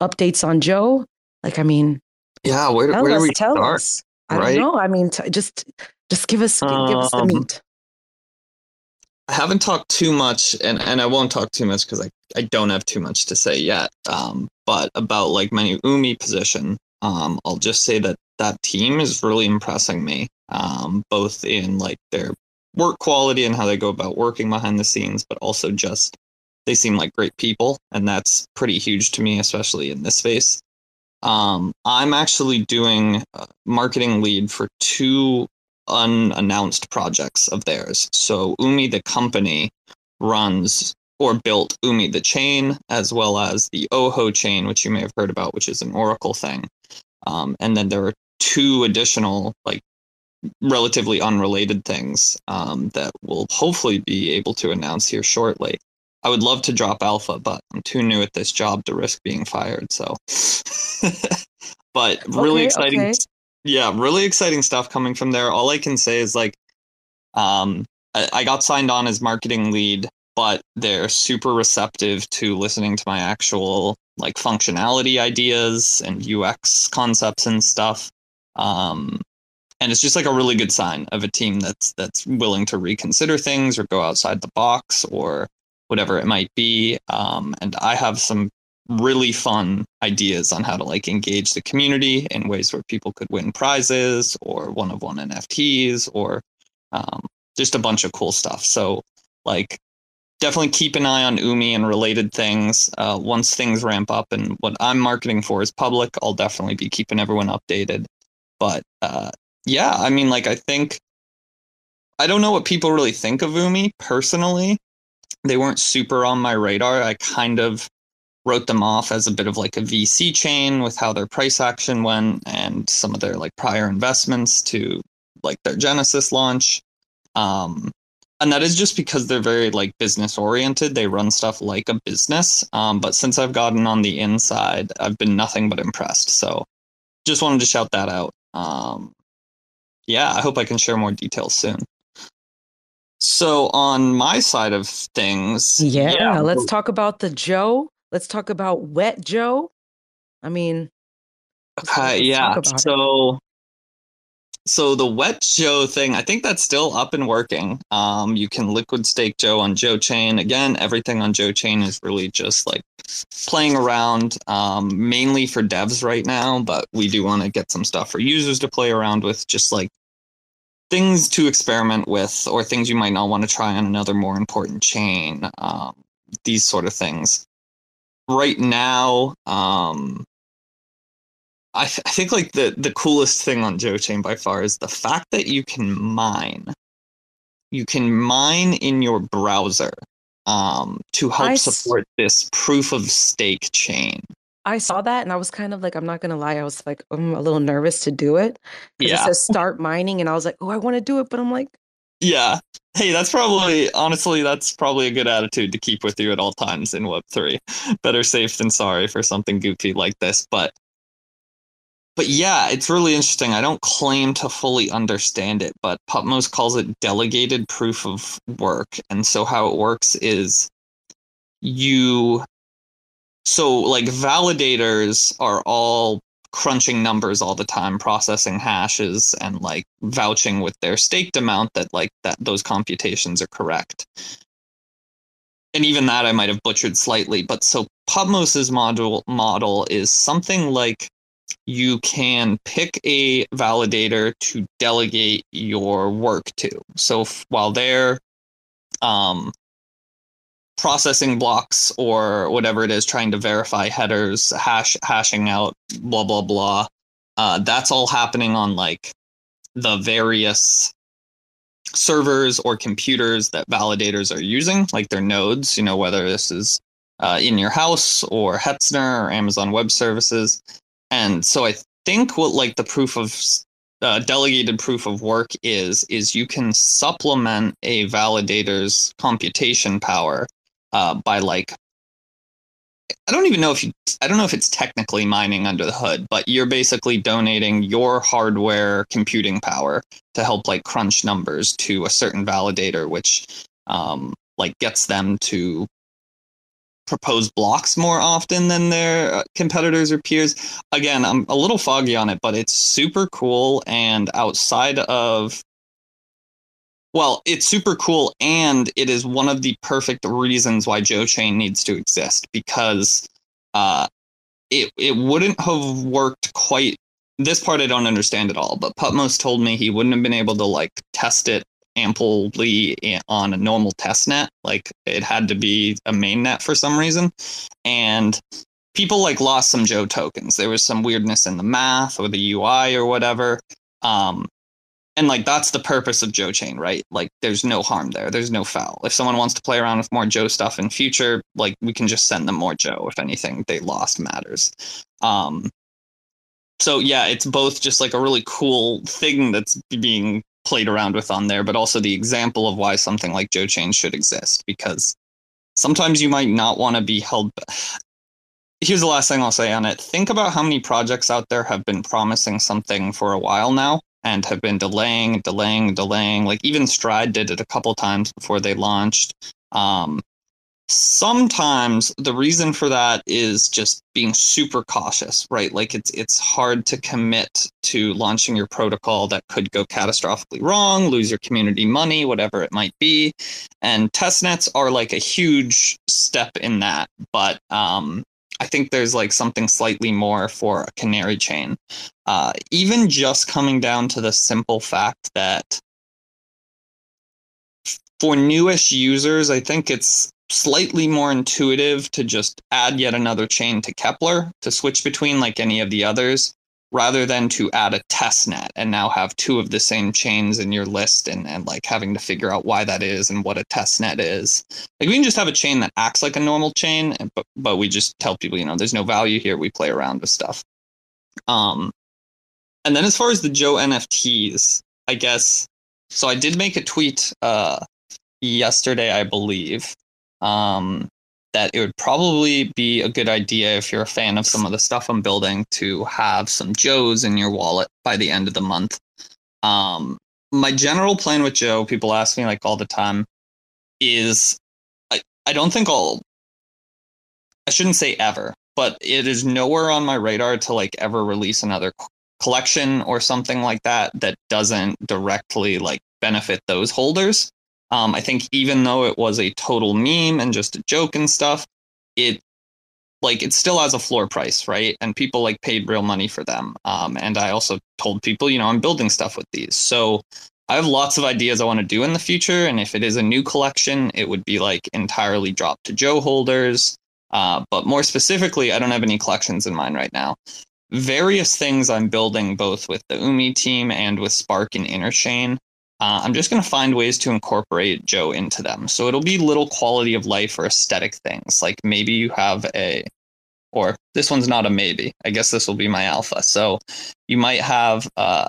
updates on Joe. Like, I mean. Yeah, where, where us, do we tell start? Us. I right? don't know. I mean, t- just just give us um, give us the meat. I haven't talked too much, and, and I won't talk too much because I, I don't have too much to say yet. Um, but about like my new Umi position, um, I'll just say that that team is really impressing me, um, both in like their work quality and how they go about working behind the scenes, but also just they seem like great people, and that's pretty huge to me, especially in this space. Um, I'm actually doing a marketing lead for two unannounced projects of theirs. So Umi, the company, runs or built Umi, the chain, as well as the Oho chain, which you may have heard about, which is an Oracle thing. Um, and then there are two additional, like, relatively unrelated things um, that we'll hopefully be able to announce here shortly. I would love to drop alpha, but I'm too new at this job to risk being fired. So, but really okay, exciting. Okay. Yeah, really exciting stuff coming from there. All I can say is like, um, I, I got signed on as marketing lead, but they're super receptive to listening to my actual like functionality ideas and U X concepts and stuff. Um, and it's just like a really good sign of a team that's that's willing to reconsider things or go outside the box or whatever it might be. Um, and I have some really fun ideas on how to like engage the community in ways where people could win prizes or one of one N F Ts or um, just a bunch of cool stuff. So like definitely keep an eye on Umi and related things. Uh, once things ramp up and what I'm marketing for is public, I'll definitely be keeping everyone updated. But uh, yeah, I mean, like I think I don't know what people really think of Umi personally. They weren't super on my radar. I kind of wrote them off as a bit of like a V C chain with how their price action went and some of their like prior investments to like their Genesis launch. Um, And that is just because they're very like business oriented. They run stuff like a business. Um, but since I've gotten on the inside, I've been nothing but impressed. So just wanted to shout that out. Um, yeah, I hope I can share more details soon. So on my side of things. Yeah, yeah. Let's talk about the Joe. Let's talk about Wet Joe. I mean. Okay, yeah. So. It. So the Wet Joe thing, I think that's still up and working. Um, you can liquid stake Joe on Joe Chain. Again, everything on Joe Chain is really just like playing around, um, mainly for devs right now. But we do want to get some stuff for users to play around with, just like things to experiment with or things you might not want to try on another more important chain. Um, these sort of things right now. Um, I, th- I think like the, the coolest thing on Joe Chain by far is the fact that you can mine. You can mine in your browser um, to help I support s- this proof of stake chain. I saw that and I was kind of like, I'm not going to lie. I was like, I'm a little nervous to do it. Yeah. It says start mining and I was like, oh, I want to do it. But I'm like. Yeah. Hey, that's probably, honestly, that's probably a good attitude to keep with you at all times in Web three. Better safe than sorry for something goofy like this. But. But yeah, it's really interesting. I don't claim to fully understand it, but Putmos calls it delegated proof of work. And so how it works is you. So like validators are all crunching numbers all the time, processing hashes and like vouching with their staked amount that like that those computations are correct. And even that I might have butchered slightly. But so Putmos's model model is something like. You can pick a validator to delegate your work to. So f- while they're um, processing blocks or whatever it is, trying to verify headers, hash hashing out, blah, blah, blah, uh, that's all happening on like the various servers or computers that validators are using, like their nodes, you know, whether this is uh, in your house or Hetzner or Amazon Web Services. And so I think what like the proof of uh, delegated proof of work is, is you can supplement a validator's computation power uh, by like, I don't even know if you, I don't know if it's technically mining under the hood, but you're basically donating your hardware computing power to help like crunch numbers to a certain validator, which um, like gets them to propose blocks more often than their competitors or peers. Again, I'm a little foggy on it, but it's super cool and outside of, well, it's super cool and it is one of the perfect reasons why Joe Chain needs to exist because uh, it, it wouldn't have worked quite, this part I don't understand at all, but Putmos told me he wouldn't have been able to like test it amply on a normal test net, like it had to be a main net for some reason, and people like lost some Joe tokens. There was some weirdness in the math or the U I or whatever, um and like that's the purpose of Joe Chain, right? Like there's no harm there, there's no foul. If someone wants to play around with more Joe stuff in future, like we can just send them more Joe. If anything they lost matters. um so yeah, it's both just like a really cool thing that's being played around with on there, but also the example of why something like Joe Chain should exist, because sometimes you might not want to be held. Here's the last thing I'll say on it. Think about how many projects out there have been promising something for a while now and have been delaying, delaying, delaying. Like even Stride did it a couple times before they launched. Um, sometimes the reason for that is just being super cautious, right? Like it's it's hard to commit to launching your protocol that could go catastrophically wrong, lose your community money, whatever it might be. And testnets are like a huge step in that. But um, I think there's like something slightly more for a canary chain, uh, even just coming down to the simple fact that for newish users, I think it's slightly more intuitive to just add yet another chain to Kepler to switch between like any of the others rather than to add a test net and now have two of the same chains in your list and, and like having to figure out why that is and what a test net is. Like we can just have a chain that acts like a normal chain, but, but we just tell people, you know, there's no value here. We play around with stuff. Um, and then as far as the Joe N F Ts, I guess, so I did make a tweet, uh, yesterday, I believe, um, that it would probably be a good idea if you're a fan of some of the stuff I'm building to have some Joes in your wallet by the end of the month. Um, my general plan with Joe, people ask me like all the time, is I, I don't think I'll, I shouldn't say ever, but it is nowhere on my radar to like ever release another collection or something like that that doesn't directly like benefit those holders. Um, I think even though it was a total meme and just a joke and stuff, it like it still has a floor price, right? And people like paid real money for them. Um, and I also told people, you know, I'm building stuff with these. So I have lots of ideas I want to do in the future. And if it is a new collection, it would be like entirely dropped to Joe holders. Uh, but more specifically, I don't have any collections in mind right now. Various things I'm building both with the Umi team and with Spark and Interchain. Uh, I'm just going to find ways to incorporate Joe into them. So it'll be little quality of life or aesthetic things. Like maybe you have a, or this one's not a maybe. I guess this will be my alpha. So you might have uh,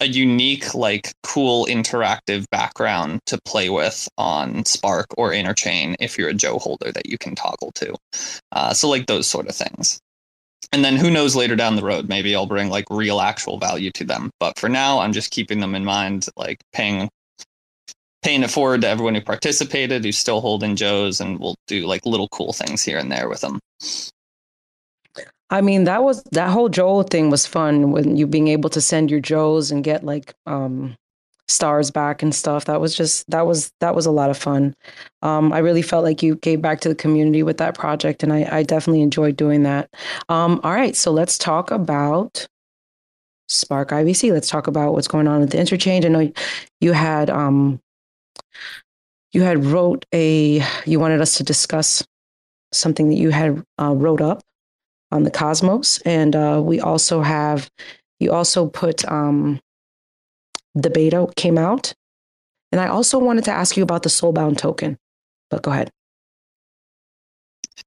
a unique, like cool interactive background to play with on Spark or Interchain if you're a Joe holder that you can toggle to. Uh, so like those sort of things. And then who knows later down the road, maybe I'll bring like real actual value to them. But for now, I'm just keeping them in mind, like paying, paying it forward to everyone who participated, who's still holding Joes, and we'll do like little cool things here and there with them. I mean, that was that whole Joe thing was fun when you being able to send your Joes and get like um, stars back and stuff. That was just that was that was a lot of fun. Um, I really felt like you gave back to the community with that project, and I, I definitely enjoyed doing that. Um, all right, so let's talk about Spark I B C. Let's talk about what's going on at the Interchange. I know you had um, you had wrote a you wanted us to discuss something that you had uh, wrote up on the Cosmos, and uh, we also have you also put. Um, The beta came out, and I also wanted to ask you about the Soulbound token, but go ahead.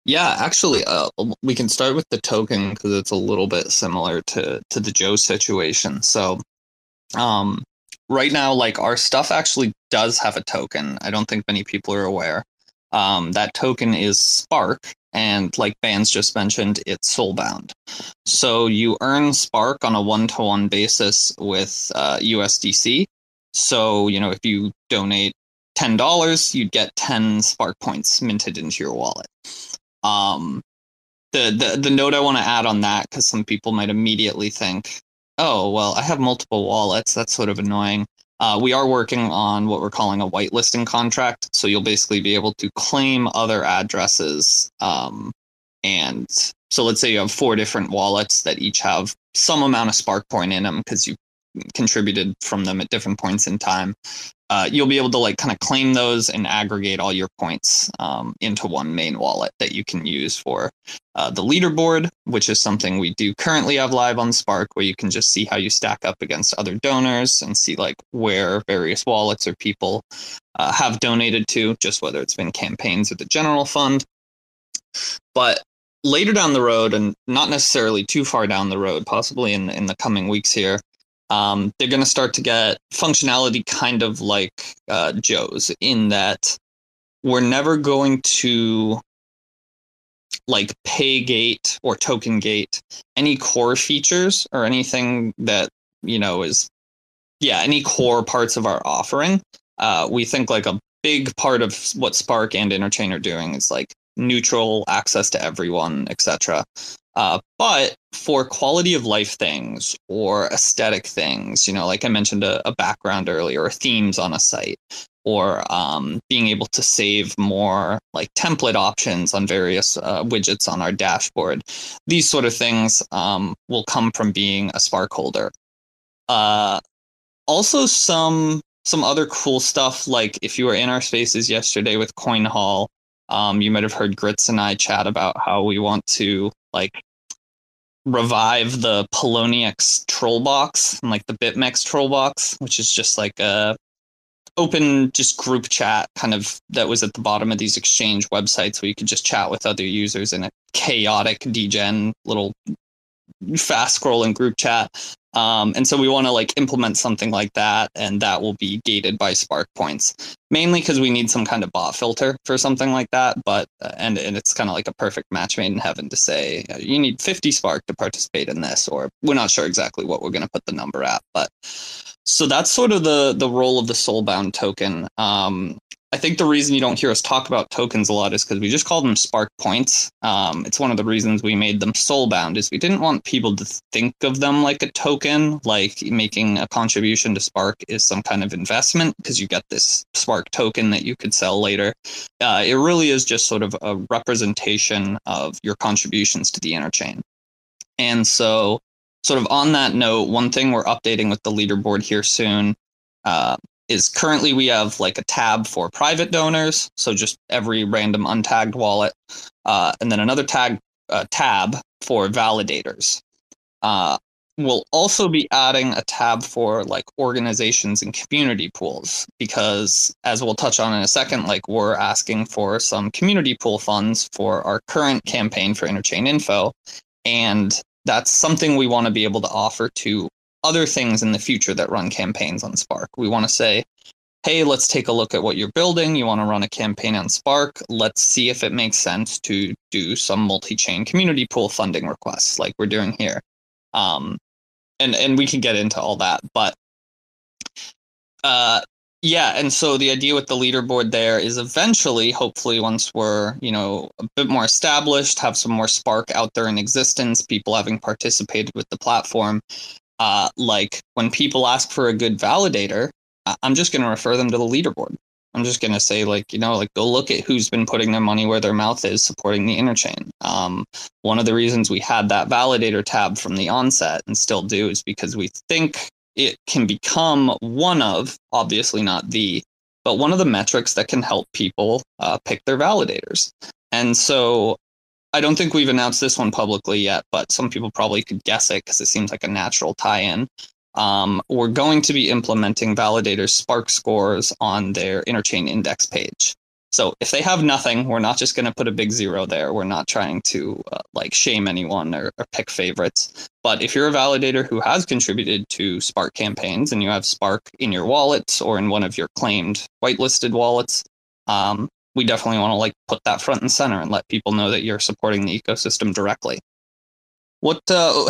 Yeah, actually, uh, we can start with the token because it's a little bit similar to to the Joe situation. So um, right now, like our stuff actually does have a token. I don't think many people are aware. Um, that token is Spark. And like Bbandz just mentioned, it's soulbound. So you earn Spark on a one-to-one basis with uh, U S D C. So, you know, if you donate ten dollars, you'd get ten Spark points minted into your wallet. Um, the, the, the note I want to add on that, because some people might immediately think, oh, well, I have multiple wallets. That's sort of annoying. Uh, we are working on what we're calling a whitelisting contract. So you'll basically be able to claim other addresses. Um, and so let's say you have four different wallets that each have some amount of Spark point in them because you contributed from them at different points in time. Uh, you'll be able to like kind of claim those and aggregate all your points um, into one main wallet that you can use for uh, the leaderboard, which is something we do currently have live on Spark, where you can just see how you stack up against other donors and see like where various wallets or people uh, have donated to, just whether it's been campaigns or the general fund. But later down the road, and not necessarily too far down the road, possibly in, in the coming weeks here, Um, they're going to start to get functionality kind of like uh, Joe's, in that we're never going to like pay gate or token gate any core features or anything that, you know, is, yeah, any core parts of our offering. Uh, we think like a big part of what Spark and Interchain are doing is like neutral access to everyone, et cetera. Uh, but for quality of life things or aesthetic things, you know, like I mentioned, a, a background earlier, or themes on a site, or um, being able to save more like template options on various uh, widgets on our dashboard, these sort of things um, will come from being a Spark holder. Uh, also, some some other cool stuff, like if you were in our spaces yesterday with Coin Hall, um, you might have heard Grits and I chat about how we want to like revive the Poloniex troll box and like the BitMEX troll box, which is just like a open just group chat kind of that was at the bottom of these exchange websites where you could just chat with other users in a chaotic degen little fast scrolling group chat. Um, and so we want to like implement something like that, and that will be gated by Spark points, mainly because we need some kind of bot filter for something like that. But uh, and, and it's kind of like a perfect match made in heaven to say uh, you need fifty Spark to participate in this, or we're not sure exactly what we're going to put the number at. But so that's sort of the the role of the Soulbound token. Um, I think the reason you don't hear us talk about tokens a lot is because we just call them Spark points. Um, it's one of the reasons we made them Soulbound, is we didn't want people to think of them like a token, like making a contribution to Spark is some kind of investment because you get this Spark token that you could sell later. Uh, it really is just sort of a representation of your contributions to the interchain. And so sort of on that note, one thing we're updating with the leaderboard here soon, uh, is currently we have like a tab for private donors, so just every random untagged wallet, uh, and then another tag uh, tab for validators. Uh, we'll also be adding a tab for like organizations and community pools, because as we'll touch on in a second, like we're asking for some community pool funds for our current campaign for Interchain Info, and that's something we want to be able to offer to other things in the future that run campaigns on Spark. We want to say, hey, let's take a look at what you're building. You want to run a campaign on Spark. Let's see if it makes sense to do some multi-chain community pool funding requests like we're doing here. Um, and, and we can get into all that. But uh, yeah, and so the idea with the leaderboard there is eventually, hopefully, once we're, you know, a bit more established, have some more Spark out there in existence, people having participated with the platform, Uh, like when people ask for a good validator, I'm just going to refer them to the leaderboard. I'm just going to say, like, you know, like go look at who's been putting their money where their mouth is supporting the interchain. Um, one of the reasons we had that validator tab from the onset and still do is because we think it can become one of, obviously not the, but one of the metrics that can help people uh, pick their validators. And so I don't think we've announced this one publicly yet, but some people probably could guess it because it seems like a natural tie-in. Um, we're going to be implementing validators' Spark scores on their Interchain Index page. So if they have nothing, we're not just going to put a big zero there. We're not trying to uh, like shame anyone or, or pick favorites. But if you're a validator who has contributed to Spark campaigns and you have Spark in your wallets or in one of your claimed whitelisted wallets, um, we definitely want to like put that front and center and let people know that you're supporting the ecosystem directly. What uh,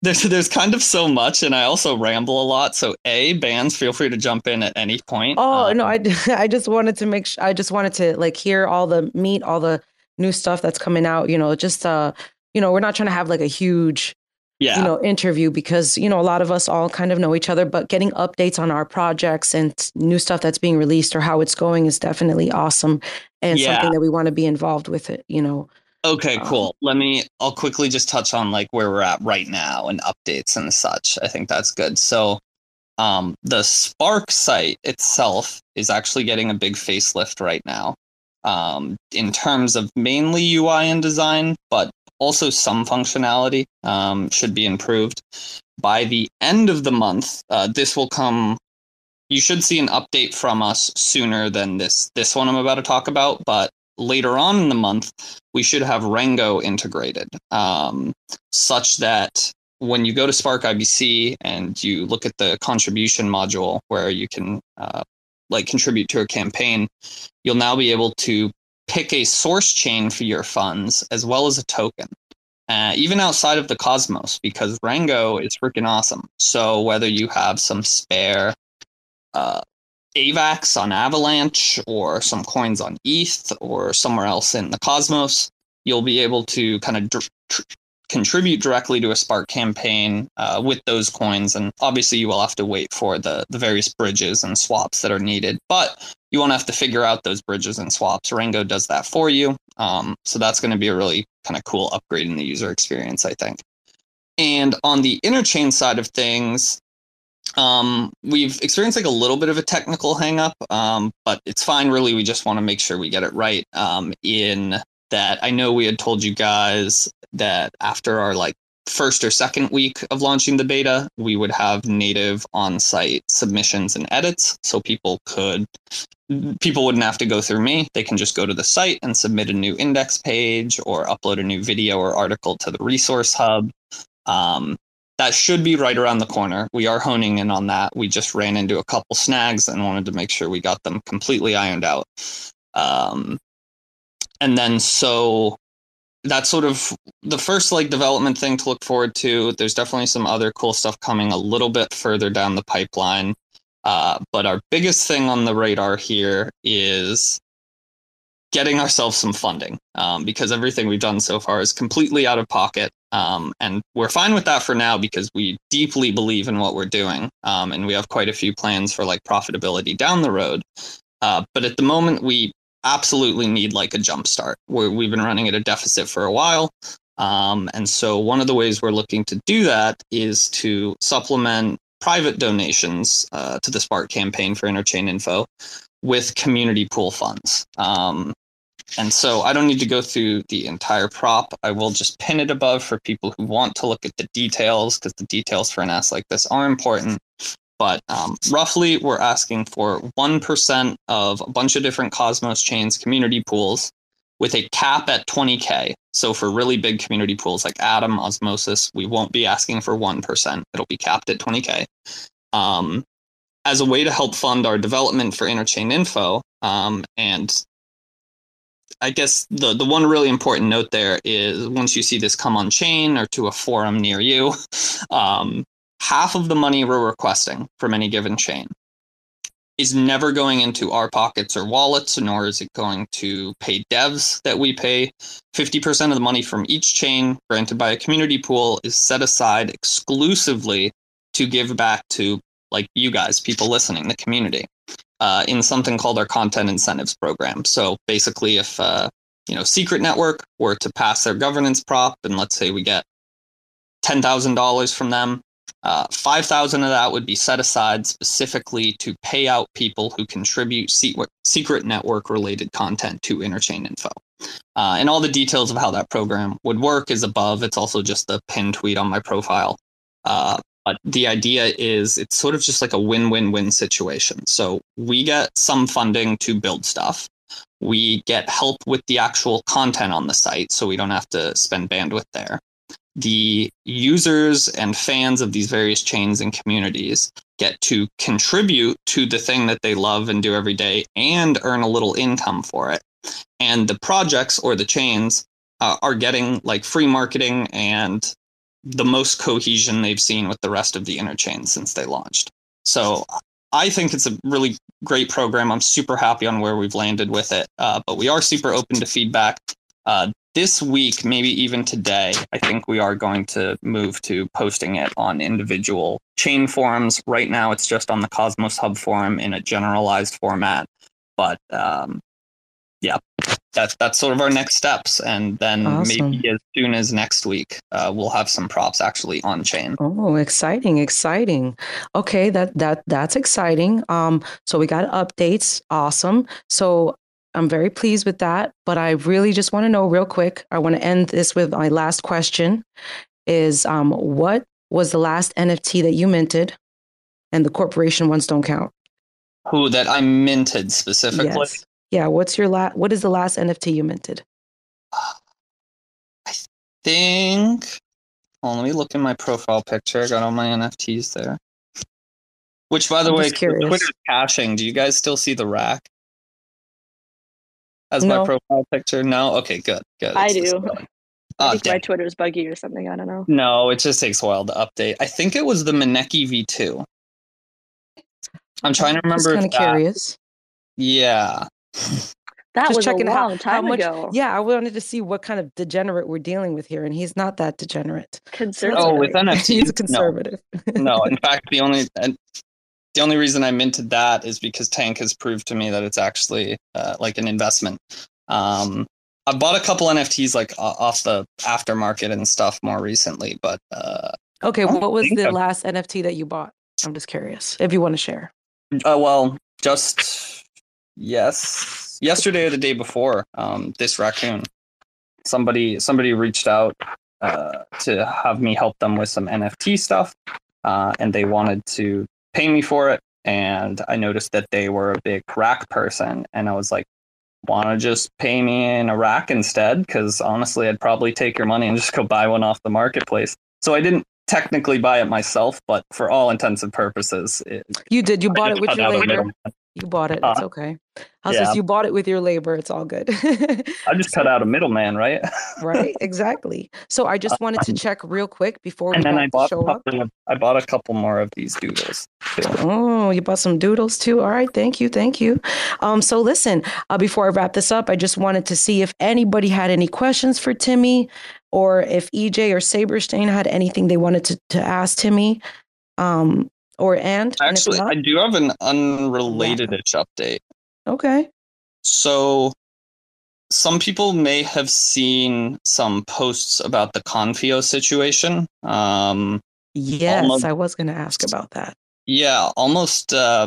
there's there's kind of so much, and I also ramble a lot. So, a Bbandz, feel free to jump in at any point. Oh um, no, I, I just wanted to make sure, I just wanted to like hear all the meat, all the new stuff that's coming out. You know, just uh, you know, we're not trying to have like a huge, yeah, you know, interview because you know a lot of us all kind of know each other. But getting updates on our projects and new stuff that's being released or how it's going is definitely awesome. And yeah, something that we want to be involved with it, you know. Okay, um, cool. Let me, I'll quickly just touch on like where we're at right now and updates and such. I think that's good. So um, the Spark site itself is actually getting a big facelift right now um, in terms of mainly U I and design, but also some functionality um, should be improved. By the end of the month, uh, this will come. You should see an update from us sooner than this this one I'm about to talk about, but later on in the month, we should have Rango integrated um, such that when you go to Spark I B C and you look at the contribution module where you can uh, like contribute to a campaign, you'll now be able to pick a source chain for your funds as well as a token. Uh, even outside of the cosmos, because Rango is freaking awesome. So whether you have some spare Uh, A VAX on Avalanche or some coins on E T H or somewhere else in the Cosmos, you'll be able to kind of dr- tr- contribute directly to a Spark campaign uh, with those coins. And obviously, you will have to wait for the, the various bridges and swaps that are needed, but you won't have to figure out those bridges and swaps. Rango does that for you. Um, so that's going to be a really kind of cool upgrade in the user experience, I think. And on the interchain side of things, Um, we've experienced like a little bit of a technical hang up, um, but it's fine. Really, we just want to make sure we get it right. Um, in that, I know we had told you guys that after our like first or second week of launching the beta, we would have native on site submissions and edits. So people could people wouldn't have to go through me. They can just go to the site and submit a new index page or upload a new video or article to the resource hub. Um, that should be right around the corner. We are honing in on that. We just ran into a couple snags and wanted to make sure we got them completely ironed out. Um, and then so that's sort of the first like development thing to look forward to. There's definitely some other cool stuff coming a little bit further down the pipeline. Uh, but our biggest thing on the radar here is getting ourselves some funding, um, because everything we've done so far is completely out of pocket. Um, and we're fine with that for now because we deeply believe in what we're doing. Um, and we have quite a few plans for like profitability down the road. Uh, but at the moment, we absolutely need like a jump start where we've been running at a deficit for a while. Um, and so one of the ways we're looking to do that is to supplement private donations uh, to the Spark campaign for Interchain Info with community pool funds. Um, And so I don't need to go through the entire prop. I will just pin it above for people who want to look at the details, because the details for an ask like this are important. But um, roughly, we're asking for one percent of a bunch of different Cosmos Chains community pools with a cap at twenty K. So for really big community pools like Atom, Osmosis, we won't be asking for one percent. It'll be capped at twenty K. Um, as a way to help fund our development for Interchain Info um, and I guess the, the one really important note there is once you see this come on chain or to a forum near you, um, half of the money we're requesting from any given chain is never going into our pockets or wallets, nor is it going to pay devs that we pay. fifty percent of the money from each chain granted by a community pool is set aside exclusively to give back to like you guys, people listening, the community. Uh, in something called our content incentives program. So basically, if uh, you know Secret Network were to pass their governance prop, and let's say we get ten thousand dollars from them, uh, five thousand of that would be set aside specifically to pay out people who contribute se- Secret Network related content to Interchain Info. Uh, and all the details of how that program would work is above. It's also just a pinned tweet on my profile. Uh, But the idea is it's sort of just like a win-win-win situation. So we get some funding to build stuff. We get help with the actual content on the site, so we don't have to spend bandwidth there. The users and fans of these various chains and communities get to contribute to the thing that they love and do every day and earn a little income for it. And the projects or the chains uh, are getting like free marketing and the most cohesion they've seen with the rest of the interchain since they launched. So I think it's a really great program. I'm super happy on where we've landed with it, uh, but we are super open to feedback. Uh, this week, maybe even today, I think we are going to move to posting it on individual chain forums. Right now, it's just on the Cosmos Hub forum in a generalized format. But um, yeah. That's that's sort of our next steps, and then awesome. Maybe as soon as next week, uh, we'll have some props actually on chain. Oh, exciting, exciting! Okay, that that that's exciting. Um, so we got updates. Awesome. So I'm very pleased with that. But I really just want to know real quick. I want to end this with my last question: is um, what was the last N F T that you minted, and the corporation ones don't count? Who that I minted specifically? Yes. Yeah, what's your last? What is the last N F T you minted? I think. Well, let me look in my profile picture. I got all my N F Ts there. Which, by the I'm way, Twitter's caching. Do you guys still see the rack as no. my profile picture? No. Okay, good. Good. I it's do. I think uh, my Twitter's buggy or something. I don't know. No, it just takes a while to update. I think it was the Maneki V two. I'm trying to remember. I'm kind of curious. Yeah. That just was checking a long how, time how much, ago. Yeah, I wanted to see what kind of degenerate we're dealing with here, and he's not that degenerate. Conservative. Oh, with N F Ts, he's a conservative. No. no, in fact, the only and the only reason I minted that is because Tank has proved to me that it's actually uh, like an investment. Um, I bought a couple N F Ts like uh, off the aftermarket and stuff more recently, but uh, okay. What was the I've... last N F T that you bought? I'm just curious if you want to share. Oh uh, well, just. Yes, yesterday or the day before, um, this raccoon, somebody somebody reached out uh, to have me help them with some N F T stuff, uh, and they wanted to pay me for it. And I noticed that they were a big rack person, and I was like, want to just pay me in a rack instead? Because honestly, I'd probably take your money and just go buy one off the marketplace. So I didn't technically buy it myself, but for all intents and purposes, it, you did. You I bought it with your labor. You bought it. It's okay. How's yeah. this? You bought it with your labor. It's all good. I just cut out a middleman, right? Right. Exactly. So I just wanted to check real quick before we and then I bought show up. Of, I bought a couple more of these doodles too. Oh, you bought some doodles too. All right. Thank you. Thank you. Um, so listen, uh, before I wrap this up, I just wanted to see if anybody had any questions for Timmy or if E J or Saberstein had anything they wanted to, to ask Timmy. Um, Or and actually, and I do have an unrelated yeah. itch update. Okay. So, some people may have seen some posts about the Confio situation. Um, yes, almost, I was going to ask about that. Yeah, almost. Uh,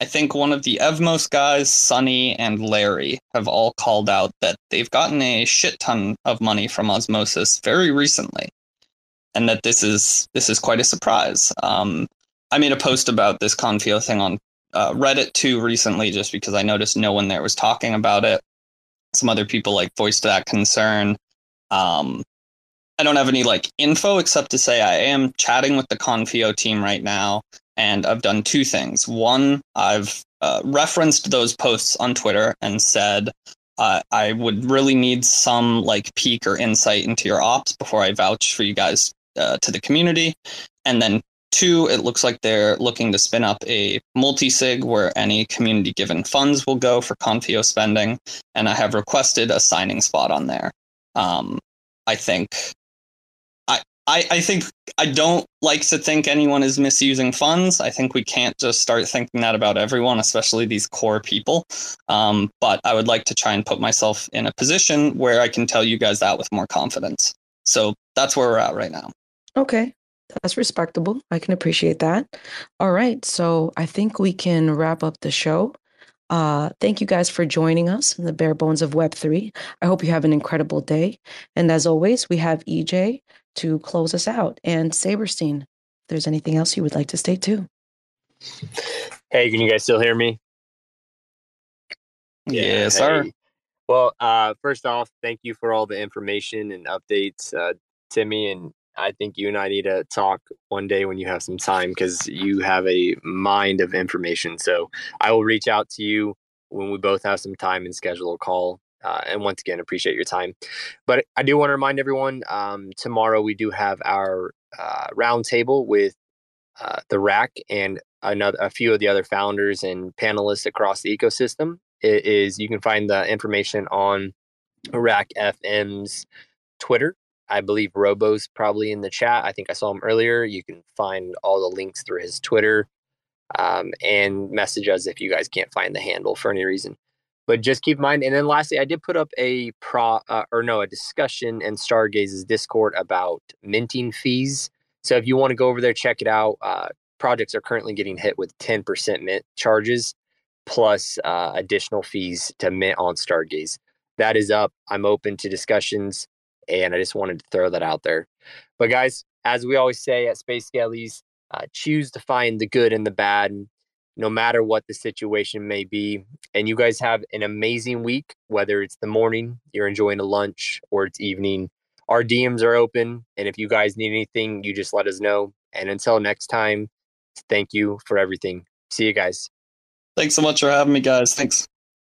I think one of the Evmos guys, Sonny and Larry, have all called out that they've gotten a shit ton of money from Osmosis very recently. And that this is this is quite a surprise. Um, I made a post about this Confio thing on uh, Reddit too recently, just because I noticed no one there was talking about it. Some other people like voiced that concern. Um, I don't have any like info except to say I am chatting with the Confio team right now, and I've done two things. One, I've uh, referenced those posts on Twitter and said, Uh, I would really need some like peek or insight into your ops before I vouch for you guys uh, to the community. And then two, it looks like they're looking to spin up a multi-sig where any community given funds will go for Confio spending. And I have requested a signing spot on there. Um, I think I, I, I think I don't like to think anyone is misusing funds. I think we can't just start thinking that about everyone, especially these core people. Um, but I would like to try and put myself in a position where I can tell you guys that with more confidence. So that's where we're at right now. Okay. That's respectable. I can appreciate that. All right. So I think we can wrap up the show. Uh, thank you guys for joining us in the Bare Bones of web three. I hope you have an incredible day. And as always, we have E J to close us out. And Saberstein, if there's anything else you would like to state too. Hey, can you guys still hear me? Yeah, yes, sir. Hey. Well, uh, first off, thank you for all the information and updates, uh, Timmy. And I think you and I need to talk one day when you have some time, because you have a mind of information. So I will reach out to you when we both have some time and schedule a call. Uh, and once again, appreciate your time. But I do want to remind everyone, um, tomorrow we do have our uh, roundtable with uh, The Rack and another, a few of the other founders and panelists across the ecosystem. It is, you can find the information on Rack F M's Twitter. I believe Robo's probably in the chat. I think I saw him earlier. You can find all the links through his Twitter, um, and message us if you guys can't find the handle for any reason. But just keep in mind. And then lastly, I did put up a pro uh, or no, a discussion in Stargaze's Discord about minting fees. So if you want to go over there, check it out. Uh, projects are currently getting hit with ten percent mint charges plus uh, additional fees to mint on Stargaze. That is up. I'm open to discussions. And I just wanted to throw that out there. But guys, as we always say at Space Skellies, uh, choose to find the good and the bad, no matter what the situation may be. And you guys have an amazing week, whether it's the morning, you're enjoying a lunch, or it's evening. Our D Ms are open. And if you guys need anything, you just let us know. And until next time, thank you for everything. See you guys. Thanks so much for having me, guys. Thanks.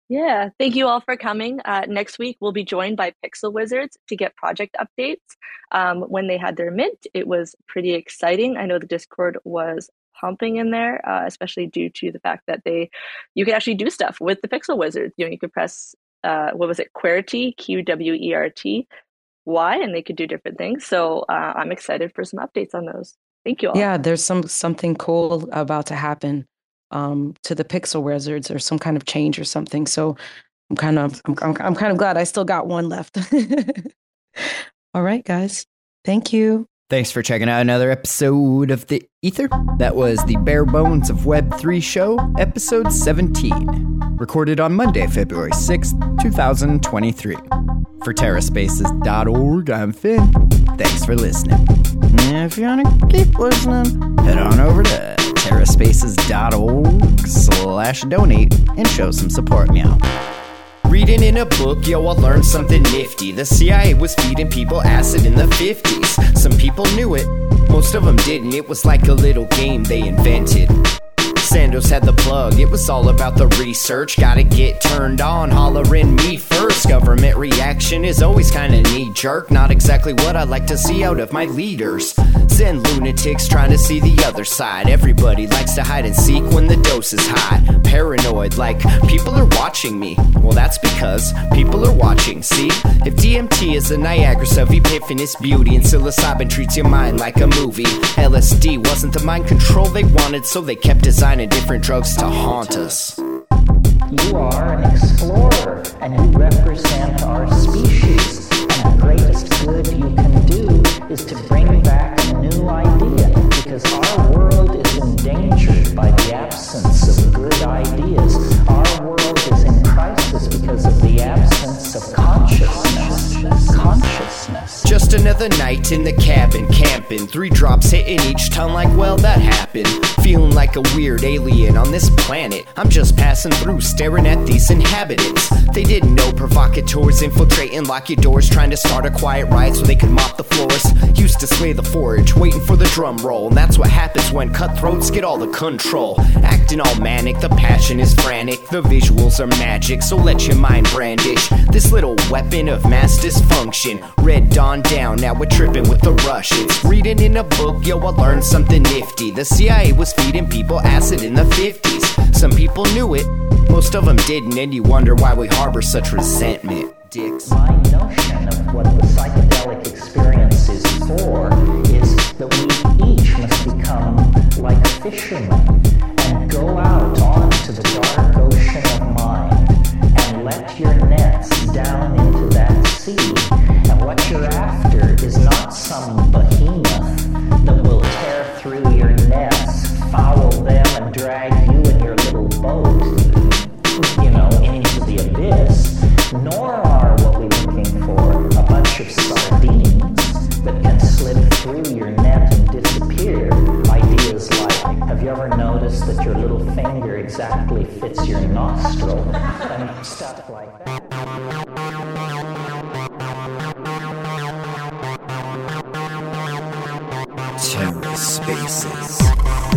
Yeah, thank you all for coming. Uh, next week, we'll be joined by Pixel Wizards to get project updates. Um, when they had their mint, it was pretty exciting. I know the Discord was pumping in there, uh, especially due to the fact that they, you could actually do stuff with the Pixel Wizards. You know, you could press, uh, what was it, QWERTY, Q W E R T Y, and they could do different things. So uh, I'm excited for some updates on those. Thank you all. Yeah, there's some something cool about to happen. Um, to the Pixel Wizards, or some kind of change or something. So I'm kind of I'm, I'm, I'm kind of glad I still got one left. All right, guys. Thank you. Thanks for checking out another episode of The Ether. That was the Bare Bones of web three show, episode seventeen, recorded on Monday, February sixth, twenty twenty-three. For terra spaces dot org, I'm Finn. Thanks for listening. And if you want to keep listening, head on over to terra spaces dot org slash donate and show some support meow. reading in a book, yo, I learned something nifty. The C I A was feeding people acid in the fifties. Some people knew it, most of them didn't. It was like a little game they invented. Sandoz had the plug, it was all about the research. Gotta get turned on, hollerin' me first. Government reaction is always kinda knee-jerk. Not exactly what I like to see out of my leaders. Zen lunatics trying to see the other side. Everybody likes to hide and seek when the dose is high. Paranoid, like, people are watching me. Well, that's because people are watching, see? If D M T is the Niagara of epiphanous beauty and psilocybin treats your mind like a movie, L S D wasn't the mind control they wanted, so they kept designing different drugs to haunt us. You are an explorer, and you represent our species. And the greatest good you can do is to bring back a new idea, because our world is endangered by the absence of good ideas. Our world is in crisis because of the absence of consciousness. Consciousness. Just another night in the cabin, camping. Three drops hitting each tongue like, well, that happened. Feeling like a weird alien on this planet. I'm just passing through, staring at these inhabitants. They didn't know provocateurs infiltrating, lock your doors, trying to start a quiet riot so they could mop the floors. Used to slay the forage, waiting for the drum roll. And that's what happens when cutthroats get all the control. Acting all manic, the passion is frantic. The visuals are magic, so let your mind brandish this little weapon of mass dysfunction. Red Dawn down, now we're tripping with the Russians. Reading in a book, yo, I learned something nifty. The C I A was feeding people acid in the fifties. Some people knew it, most of them didn't, and you wonder why we harbor such resentment. Dicks. My notion of what the psychedelic experience is for is that we each must become like fishermen and go out onto the dark ocean of mind and let your nets down into that sea. And what you're after is not some behemoth that will tear through your nets, follow them, and drag you and your little boat, you know, into the abyss. Nor are what we're looking for a bunch of sardines that can slip through your net and disappear. Ideas like, have you ever noticed that your little finger exactly fits your nostril? And stuff like that. Terror Spaces.